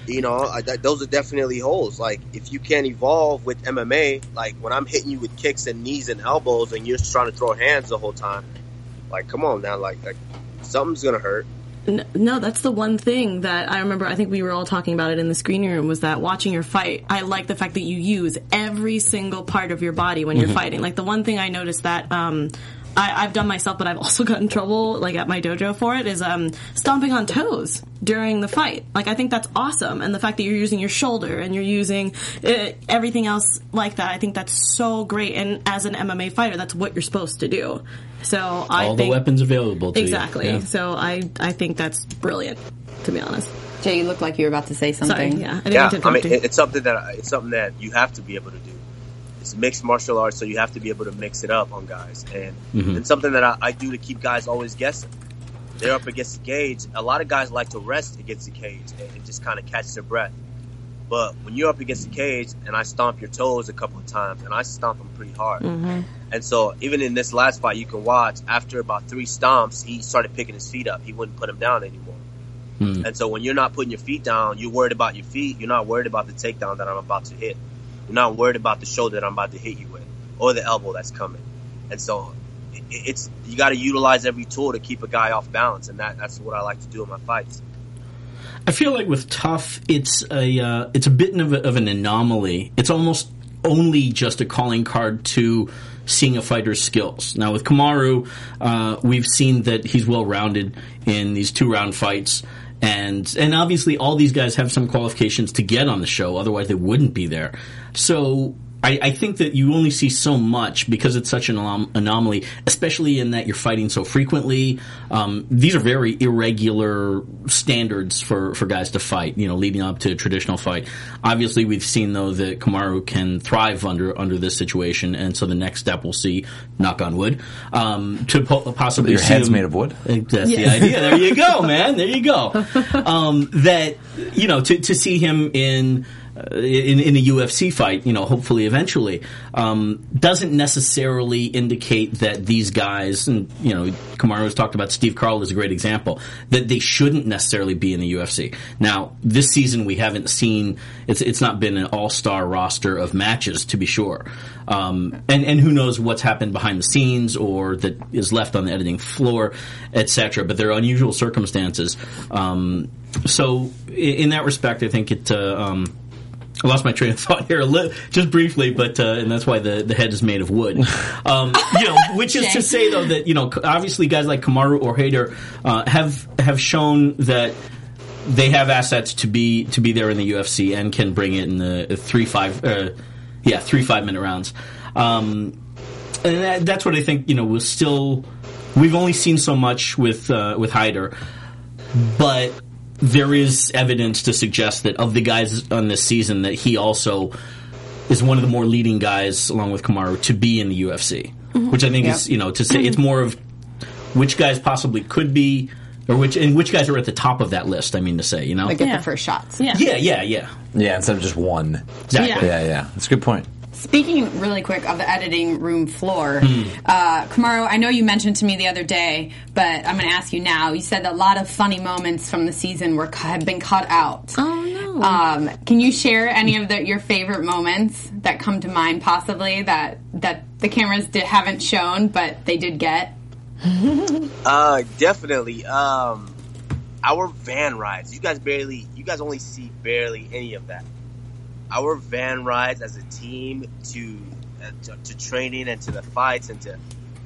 you know, I, th- those are definitely holes. Like, if you can't evolve with M M A, like, when I'm hitting you with kicks and knees and elbows and you're just trying to throw hands the whole time, like, come on now. Like, like something's going to hurt. No, that's the one thing that I remember. I think we were all talking about it in the screening room was that watching your fight, I like the fact that you use every single part of your body when you're mm-hmm. fighting. Like, the one thing I noticed that um, I, I've done myself, but I've also gotten in trouble, like, at my dojo for it, is um, stomping on toes during the fight. Like, I think that's awesome. And the fact that you're using your shoulder and you're using uh, everything else like that, I think that's so great. And as an M M A fighter, that's what you're supposed to do. So I all think, the weapons available to exactly. you. Exactly. Yeah. So I, I think that's brilliant, to be honest. Jay, you look like you were about to say something. Sorry, yeah, I didn't yeah, mean to I mean, it's something that it's something that you have to be able to do. it's mixed martial arts, so you have to be able to mix it up on guys. And mm-hmm. it's something that I, I do to keep guys always guessing. They're up against the cage. A lot of guys like to rest against the cage and, and just kind of catch their breath. But when you're up against the cage and I stomp your toes a couple of times, and I stomp them pretty hard. Mm-hmm. And so even in this last fight, you can watch, after about three stomps, he started picking his feet up. He wouldn't put them down anymore. Mm-hmm. And so when you're not putting your feet down, you're worried about your feet. You're not worried about the takedown that I'm about to hit. You're not worried about the shoulder that I'm about to hit you with, or the elbow that's coming. And so it, it's you got to utilize every tool to keep a guy off balance, and that, that's what I like to do in my fights. I feel like with Tough, it's a uh, it's a bit of, a, of an anomaly. It's almost only just a calling card to seeing a fighter's skills. Now with Kamaru, uh, we've seen that he's well-rounded in these two-round fights. And and obviously all these guys have some qualifications to get on the show, otherwise they wouldn't be there. So I, I think that you only see so much because it's such an anom- anomaly, especially in that you're fighting so frequently. Um, these are very irregular standards for, for guys to fight, you know, leading up to a traditional fight. Obviously we've seen, though, that Kamaru can thrive under under this situation, and so the next step we'll see, knock on wood, um, to po- possibly Your see Your head's him, made of wood? That's yeah. the idea. There you go, man. There you go. Um, that, you know, to, to see him in... Uh, in, in a U F C fight, you know, hopefully eventually, um, doesn't necessarily indicate that these guys, and, you know, Kamaru has talked about Steve Carl is a great example, that they shouldn't necessarily be in the U F C. Now, this season we haven't seen, it's it's not been an all-star roster of matches, to be sure. Um, and, and who knows what's happened behind the scenes or that is left on the editing floor, et cetera. But there are unusual circumstances. Um, so in that respect, I think it... Uh, um, I lost my train of thought here, just briefly, but uh, and that's why the, the head is made of wood. Um, you know, which is to say, though, that you know, obviously, guys like Kamaru or Hayder uh, have have shown that they have assets to be to be there in the U F C and can bring it in the three five, uh, yeah, three five minute rounds. Um, and that, that's what I think. You know, we'll still we've only seen so much with uh, with Hayder, but. There is evidence to suggest that of the guys on this season that he also is one of the more leading guys, along with Kamaru, to be in the U F C, mm-hmm. which I think yep. is, you know, to say it's more of which guys possibly could be, or which and which guys are at the top of that list, I mean to say, you know? Like get yeah. the first shots. Yeah. yeah, yeah, yeah. Yeah, instead of just one. Exactly. Yeah, yeah. yeah. That's a good point. Speaking really quick of the editing room floor, mm. uh, Kamaru, I know you mentioned to me the other day, but I'm going to ask you now. You said that a lot of funny moments from the season were have been cut out. Oh, no. Um, can you share any of the, your favorite moments that come to mind, possibly, that, that the cameras did, haven't shown, but they did get? uh, definitely. Um, our van rides. You guys barely, you guys only see barely any of that. Our van rides as a team to, uh, to to training and to the fights and to,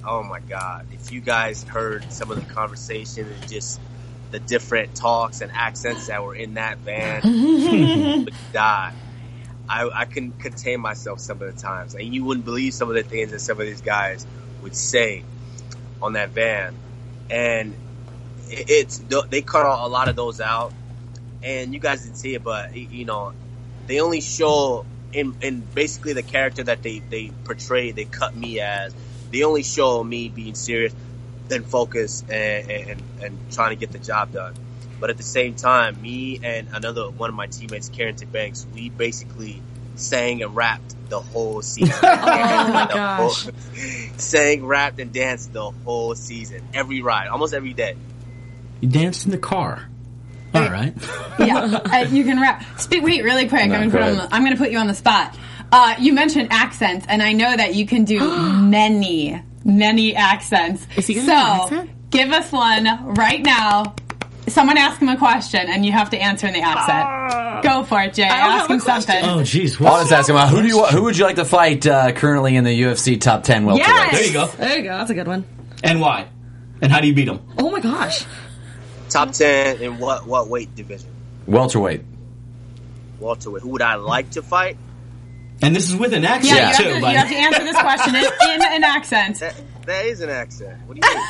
oh my God, if you guys heard some of the conversation and just the different talks and accents that were in that van, you would die. I, I couldn't contain myself some of the times. And you wouldn't believe some of the things that some of these guys would say on that van. And it, it's they cut a lot of those out. And you guys didn't see it, but, you know, they only show in, in basically the character that they, they portray, they cut me as. They only show me being serious and focused and, and, and trying to get the job done. But at the same time, me and another one of my teammates, Karen T Banks, we basically sang and rapped the whole season. oh my gosh. Whole, sang, rapped, and danced the whole season. Every ride, almost every day. You danced in the car. All right. yeah, uh, you can wrap. Speak. Wait, really quick. No, I'm going to I'm going to put you on the spot. Uh, you mentioned accents, and I know that you can do many, many accents. Is he going to do an accent? So give us one right now. Someone ask him a question, and you have to answer in the accent. Uh, Go for it, Jay. Ask him question. something. Oh, jeez. I'll just ask him, who do you who would you like to fight uh, currently in the U F C top ten? Well, yes. There you go. There you go. That's a good one. And why? And how do you beat him? Oh my gosh. Top ten in what what weight division? Welterweight. Welterweight. Who would I like to fight? And this is with an accent, yeah, too. You have, to, you have to answer this question in, in an accent. That, that is an accent. What do you mean?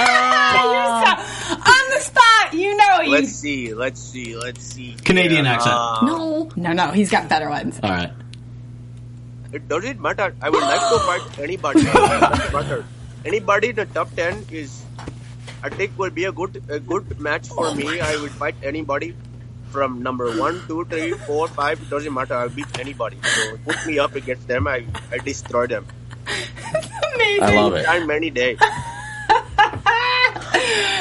uh, so, on the spot, you know. You, let's see. Let's see. Let's see. Canadian yeah, accent. Uh, no, no, no. He's got better ones. All right. It doesn't matter. I would like to fight anybody. It doesn't matter. Anybody in the top ten is, I think, will be a good a good match for oh me. I would fight anybody from number one, two, three, four, five. It doesn't matter. I'll beat anybody. So put me up against them. I I destroy them. That's amazing. I love it. Time any day.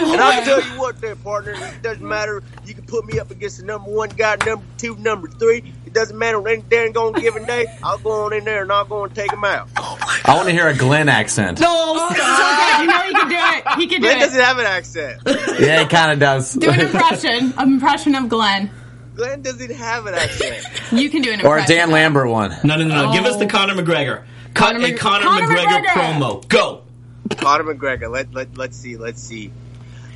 And I'll tell you what, there, partner, it doesn't matter. You can put me up against the number one guy, number two, number three. It doesn't matter. Any dang on given day, I'll go on in there and I'll go and take him out. Oh my God. I want to hear a Glenn accent. No, stop. You know he can do it. He can do Glenn it. Glenn doesn't have an accent. Yeah, he kind of does. Do an impression. An impression of Glenn. Glenn doesn't have an accent. You can do an impression. Or a Dan Lambert one. No, no, no. Oh. Give us the Conor McGregor. Conor, Con- Conor, Conor McGregor, McGregor promo. Go. Conor McGregor. Let, let, let's see. Let's see.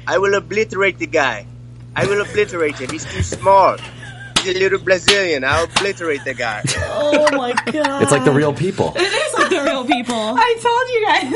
I will obliterate the guy. I will obliterate him. He's too small. He's a little Blackzilian. I'll obliterate the guy. Oh my God. It's like the real people. It is like the real people. I told you guys.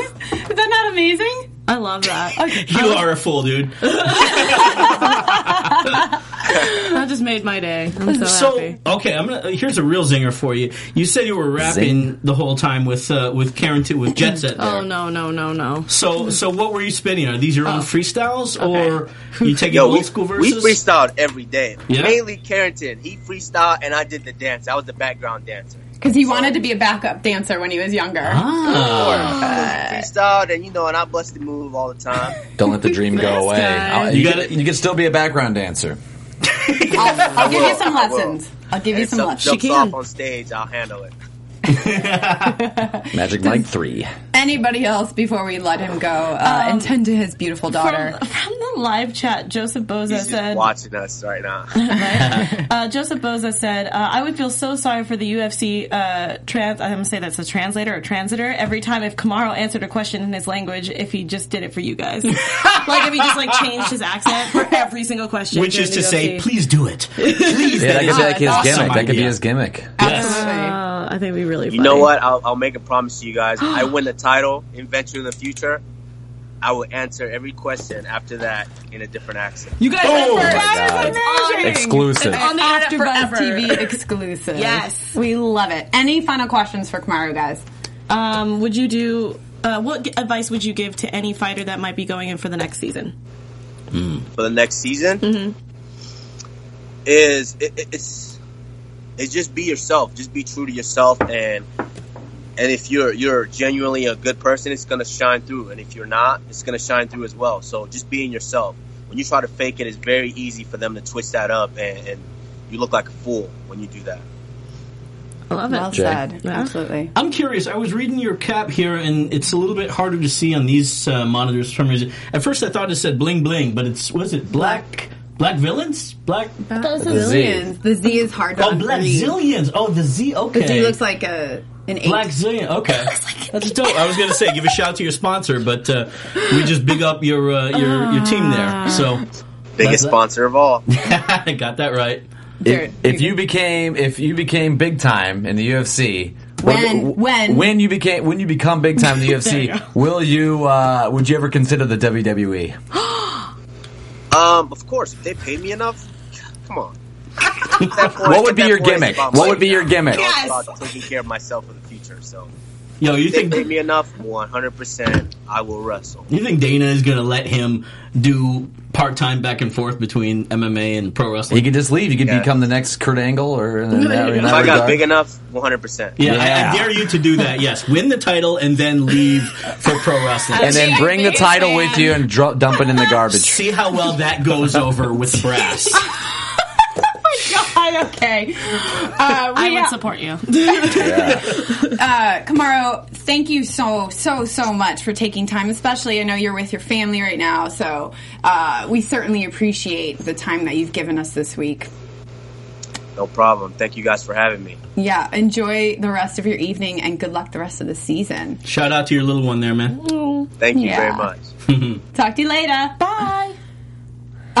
Is that not amazing? I love that. Okay. You are a fool, dude. That just made my day. I'm so, so happy. Okay, I'm gonna, here's a real zinger for you. You said you were rapping Zing. the whole time with uh, with Karen T, with Jet Set. There. Oh no no no no. So so what were you spinning? Are these your own oh. freestyles okay. or you taking old school verses? We freestyled every day. Yeah. Mainly Karen T. He freestyled and I did the dance. I was the background dancer. Because he wanted to be a backup dancer when he was younger. Ah. He freestyled, and you know, and I bust the move all the time. Don't let the dream go away. I, you, you, gotta, can, you can still be a background dancer. I'll, I'll give will, you some lessons. I'll give and you some lessons. She can. Off on stage, I'll handle it. Magic Mike three. Anybody else before we let him go uh, um, and tend to his beautiful daughter? From, from the live chat, Joseph Boza He's said... He's watching us right now. Right? uh, Joseph Boza said, uh, I would feel so sorry for the U F C uh, trans... I'm going to say that's a translator or transitor. Every time if Kamaru answered a question in his language, if he just did it for you guys. Like if he just like changed his accent for every single question. Which is to U F C. Say, please do it. Please yeah, do that could it. Be like his awesome gimmick. Idea. That could be his gimmick. Absolutely. Uh, I think we really You funny. Know what? I'll, I'll make a promise to you guys. I win the title in Venture in the Future. I will answer every question after that in a different accent. You guys oh my God. It's exclusive. It's on the AfterBuzz T V exclusive. Yes. We love it. Any final questions for Kamaru, guys? Um, would you do... Uh, what advice would you give to any fighter that might be going in for the next season? Mm. For the next season? Mm-hmm. Is... It, it's... It's just be yourself. Just be true to yourself, and and if you're you're genuinely a good person, it's gonna shine through. And if you're not, it's gonna shine through as well. So just being yourself. When you try to fake it, it's very easy for them to twist that up, and, and you look like a fool when you do that. I love it. Well said. Yeah. Absolutely. I'm curious. I was reading your cap here, and it's a little bit harder to see on these uh, monitors for some reason. At first, I thought it said bling bling, but it's was it black. Black villains? Black... Blackzilians. The Z is hard to oh, understand. Oh, Blackzilians. Oh, the Z, okay. The Z looks like a, an eight. Blackzilian, okay. Like that's dope. I was going to say, give a shout to your sponsor, but uh, we just big up your uh, your, uh, your team there. So biggest sponsor of all. Got that right. Jared, if, if you became if you became big time in the U F C... When when, when when you became when you become big time in the U F C, will you uh, would you ever consider the W W E? Um, of course, if they pay me enough, come on. Point, what would be your gimmick? What would be your gimmick? Yes. It's about taking care of myself in the future, so. Yo, you if think they pay me enough, one hundred percent I will wrestle. You think Dana is going to let him do part-time back and forth between M M A and pro wrestling? He could just leave. You could yeah. become the next Kurt Angle or... In that, in if I got regard. Big enough, one hundred percent. Yeah, yeah. I, I dare you to do that, yes. Win the title and then leave for pro wrestling. And then bring the title with you and dr- dump it in the garbage. See how well that goes over with the brass. God, okay. Uh, we I would ha- support you. Yeah. uh, Kamaru, thank you so, so, so much for taking time, especially I know you're with your family right now, so uh, we certainly appreciate the time that you've given us this week. No problem. Thank you guys for having me. Yeah, enjoy the rest of your evening and good luck the rest of the season. Shout out to your little one there, man. Mm. Thank you yeah. very much. Talk to you later. Bye.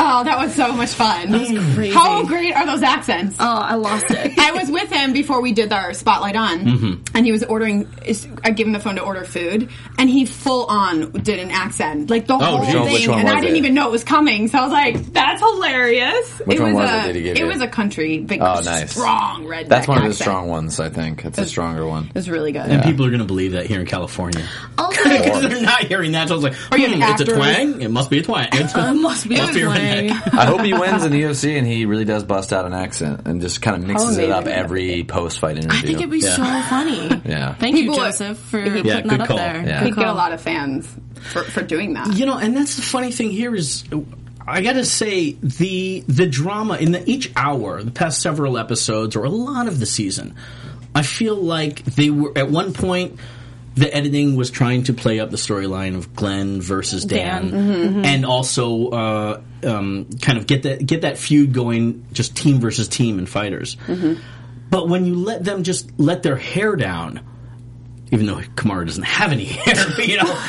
Oh, that was so much fun. That was crazy. How great are those accents? Oh, I lost it. I was with him before we did our Spotlight On, mm-hmm. and he was ordering, I gave him the phone to order food, and he full on did an accent. Like, the oh, whole sure. thing, and I it? didn't even know it was coming, so I was like, that's hilarious. Which it one was, was a, it did he give It you? was a country, big, oh, nice. strong redneck That's one of the accent. strong ones, I think. It's, it's a stronger one. It's really good. And yeah. people are going to believe that here in California. Also, because they're not hearing that, so I was like, hmm, it's a twang? It must be a twang. It uh, must be a twang. I hope he wins in the U F C and he really does bust out an accent and just kind of mixes Probably. it up every post-fight interview. I think it'd be yeah. so funny. Yeah. Thank People you, Joseph, for yeah, putting that call. up there. Yeah. Good call. Get a lot of fans for, for doing that. You know, and that's the funny thing here is... I gotta say, the the drama in the, each hour, the past several episodes, or a lot of the season, I feel like they were, at one point, the editing was trying to play up the storyline of Glenn versus Dan, Dan. Mm-hmm. and also uh, um, kind of get that, get that feud going, just team versus team in fighters. Mm-hmm. But when you let them just let their hair down, even though Kamaru doesn't have any hair, but, you know,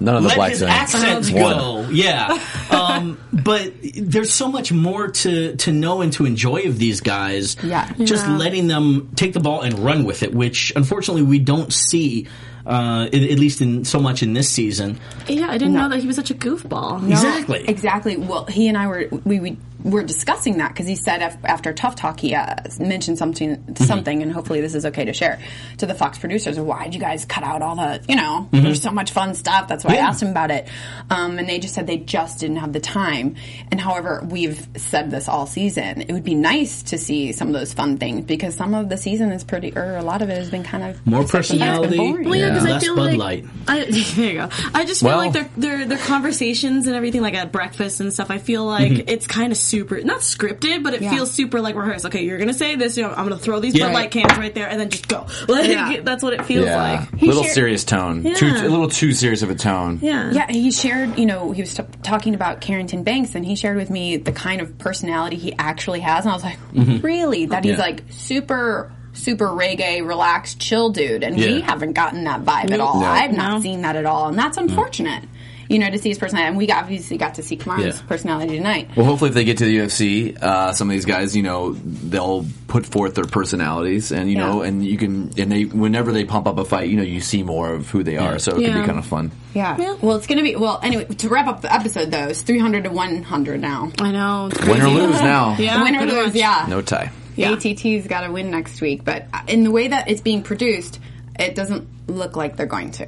none of the let his accents go. One. Yeah, um, but there's so much more to, to know and to enjoy of these guys. Yeah, just yeah. letting them take the ball and run with it, which unfortunately we don't see. Uh, at, at least in so much in this season. Yeah, I didn't no. know that he was such a goofball. No, exactly. Exactly. Well, he and I were we, we were discussing that because he said af- after Tough Talk he uh, mentioned something mm-hmm. something and hopefully this is okay to share to the Fox producers. Why did you guys cut out all the you know? Mm-hmm. There's so much fun stuff. That's why yeah. I asked him about it. Um, and they just said they just didn't have the time. And however, we've said this all season. It would be nice to see some of those fun things because some of the season is pretty, or a lot of it has been kind of more personality. Because yeah. I feel Bud like Light. I, there you go. I just feel well, like their, their their conversations and everything, like at breakfast and stuff. I feel like mm-hmm. it's kind of super not scripted, but it yeah. feels super like rehearsed. Okay, you're gonna say this. You know, I'm gonna throw these yeah. Bud Light cans right there, and then just go. Like, yeah. That's what it feels yeah. like. He little shared, serious tone. Yeah. Too, a little too serious of a tone. Yeah. Yeah. He shared. You know, he was t- talking about Karen T Banks, and he shared with me the kind of personality he actually has, and I was like, mm-hmm. really? That he's yeah. like super. super reggae, relaxed, chill dude, and yeah. we haven't gotten that vibe at all. No. I've not no. seen that at all, and that's unfortunate. Mm. You know, to see his personality, and we got, obviously got to see Kamaru's yeah. personality tonight. Well, hopefully, if they get to the U F C, uh, some of these guys, you know, they'll put forth their personalities, and you yeah. know, and you can, and they, whenever they pump up a fight, you know, you see more of who they are, yeah. so it yeah. can be kind of fun. Yeah. yeah. Well, it's gonna be. Well, anyway, to wrap up the episode, though, it's three hundred to one hundred now. I know. Win or lose now. Yeah. Win or lose. Yeah. No tie. Yeah. A T T's got to win next week, but in the way that it's being produced, it doesn't look like they're going to.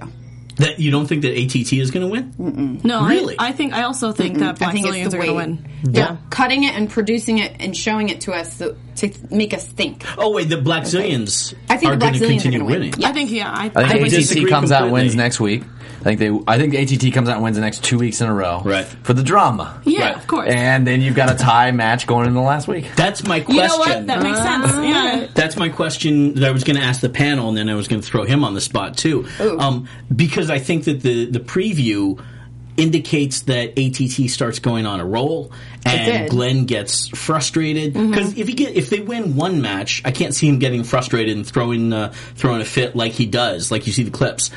That you don't think that A T T is going to win? Mm-mm. No, really. I, I think I also think Mm-mm. that Blackzilians are going to win. They're yeah. cutting it and producing it and showing it to us so, to make us think. Oh wait, the Blackzilians okay. I think are going to continue winning. Yes. I think yeah. I, I think I A T T comes out and wins next week. I think they. I think A T T comes out and wins the next two weeks in a row, right? For the drama, yeah, right. of course. And then you've got a tie match going into the last week. That's my question. You know what? That makes sense. Uh, yeah. That's my question that I was going to ask the panel, and then I was going to throw him on the spot too, um, because I think that the the preview indicates that A T T starts going on a roll, and Glenn gets frustrated because mm-hmm. if he get if they win one match, I can't see him getting frustrated and throwing uh, throwing a fit like he does, like you see the clips.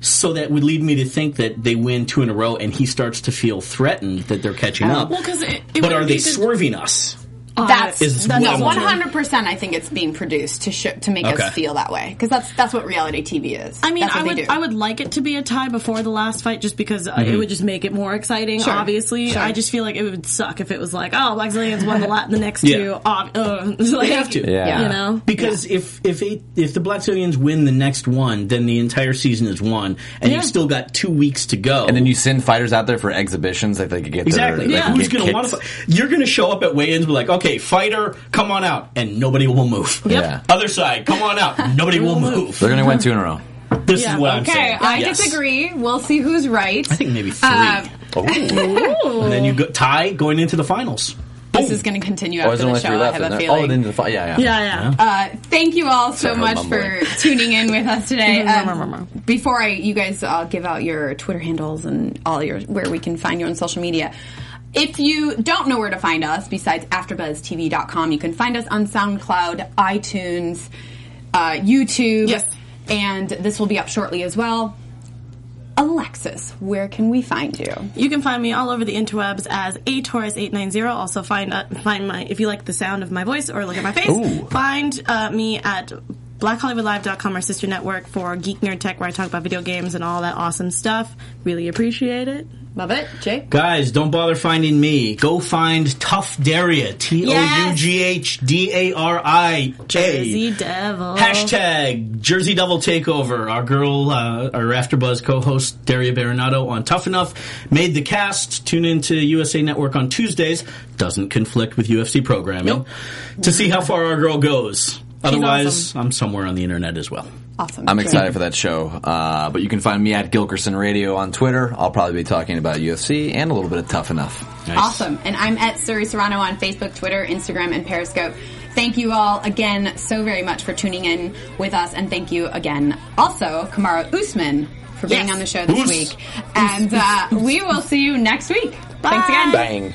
So that would lead me to think that they win two in a row, and he starts to feel threatened that they're catching uh, up. Well, because it, it but are they just, swerving us? Uh, that's is that's no, one hundred percent. I think it's being produced to sh- to make okay. us feel that way because that's that's what reality T V is. I mean, I would I would like it to be a tie before the last fight, just because mm-hmm. it would just make it more exciting. Sure. Obviously, sure. I just feel like it would suck if it was like, oh, Blackzilians won the la- the next yeah. two. Ob- uh, like, they have to, yeah. you know, because yeah. if if it, if the Blackzilians win the next one, then the entire season is won, and yeah. you've still got two weeks to go. And then you send fighters out there for exhibitions if they could get exactly. Their, yeah. Who's going to want to? You're going to show up at weigh-ins and be like, okay. Okay, fighter, come on out, and nobody will move. Yep. Yeah. Other side, come on out, nobody will move. They're going to win two in a row. This yeah. is what okay, I'm saying. Okay, I yes. disagree. We'll see who's right. I think maybe three. Uh, oh. And then you go, tie going into the finals. This is going to continue after oh, the show, I have a feeling. Oh, into the fi- yeah, yeah. yeah, yeah. Uh, thank you all so Sorry, much mumbling. for tuning in with us today. Um, before I, you guys, I'll give out your Twitter handles and all your where we can find you on social media. If you don't know where to find us, besides after buzz t v dot com, you can find us on SoundCloud, iTunes, uh, YouTube, yes. and this will be up shortly as well. Alexis, where can we find you? You can find me all over the interwebs as A Torres eight ninety. Also find uh, find my, if you like the sound of my voice or look at my face, Ooh. find uh, me at black hollywood live dot com, our sister network for Geek Nerd Tech, where I talk about video games and all that awesome stuff. Really appreciate it. Love it. Jake? Guys, don't bother finding me. Go find Tough Daria. T O U G H D A R I A. Jersey Devil. Hashtag Jersey Devil Takeover. Our girl, uh, our AfterBuzz co-host, Daria Berenato on Tough Enough. Made the cast. Tune into U S A Network on Tuesdays. Doesn't conflict with U F C programming. Nope. To see how far our girl goes. Otherwise, awesome. I'm somewhere on the internet as well. Awesome. I'm excited for that show. Uh, but you can find me at Gilkerson Radio on Twitter. I'll probably be talking about U F C and a little bit of Tough Enough. Nice. Awesome. And I'm at Suri Serano on Facebook, Twitter, Instagram, and Periscope. Thank you all again so very much for tuning in with us. And thank you again also, Kamaru Usman, for being yes. on the show this Us. week. And uh, we will see you next week. Bye. Thanks again. Bang.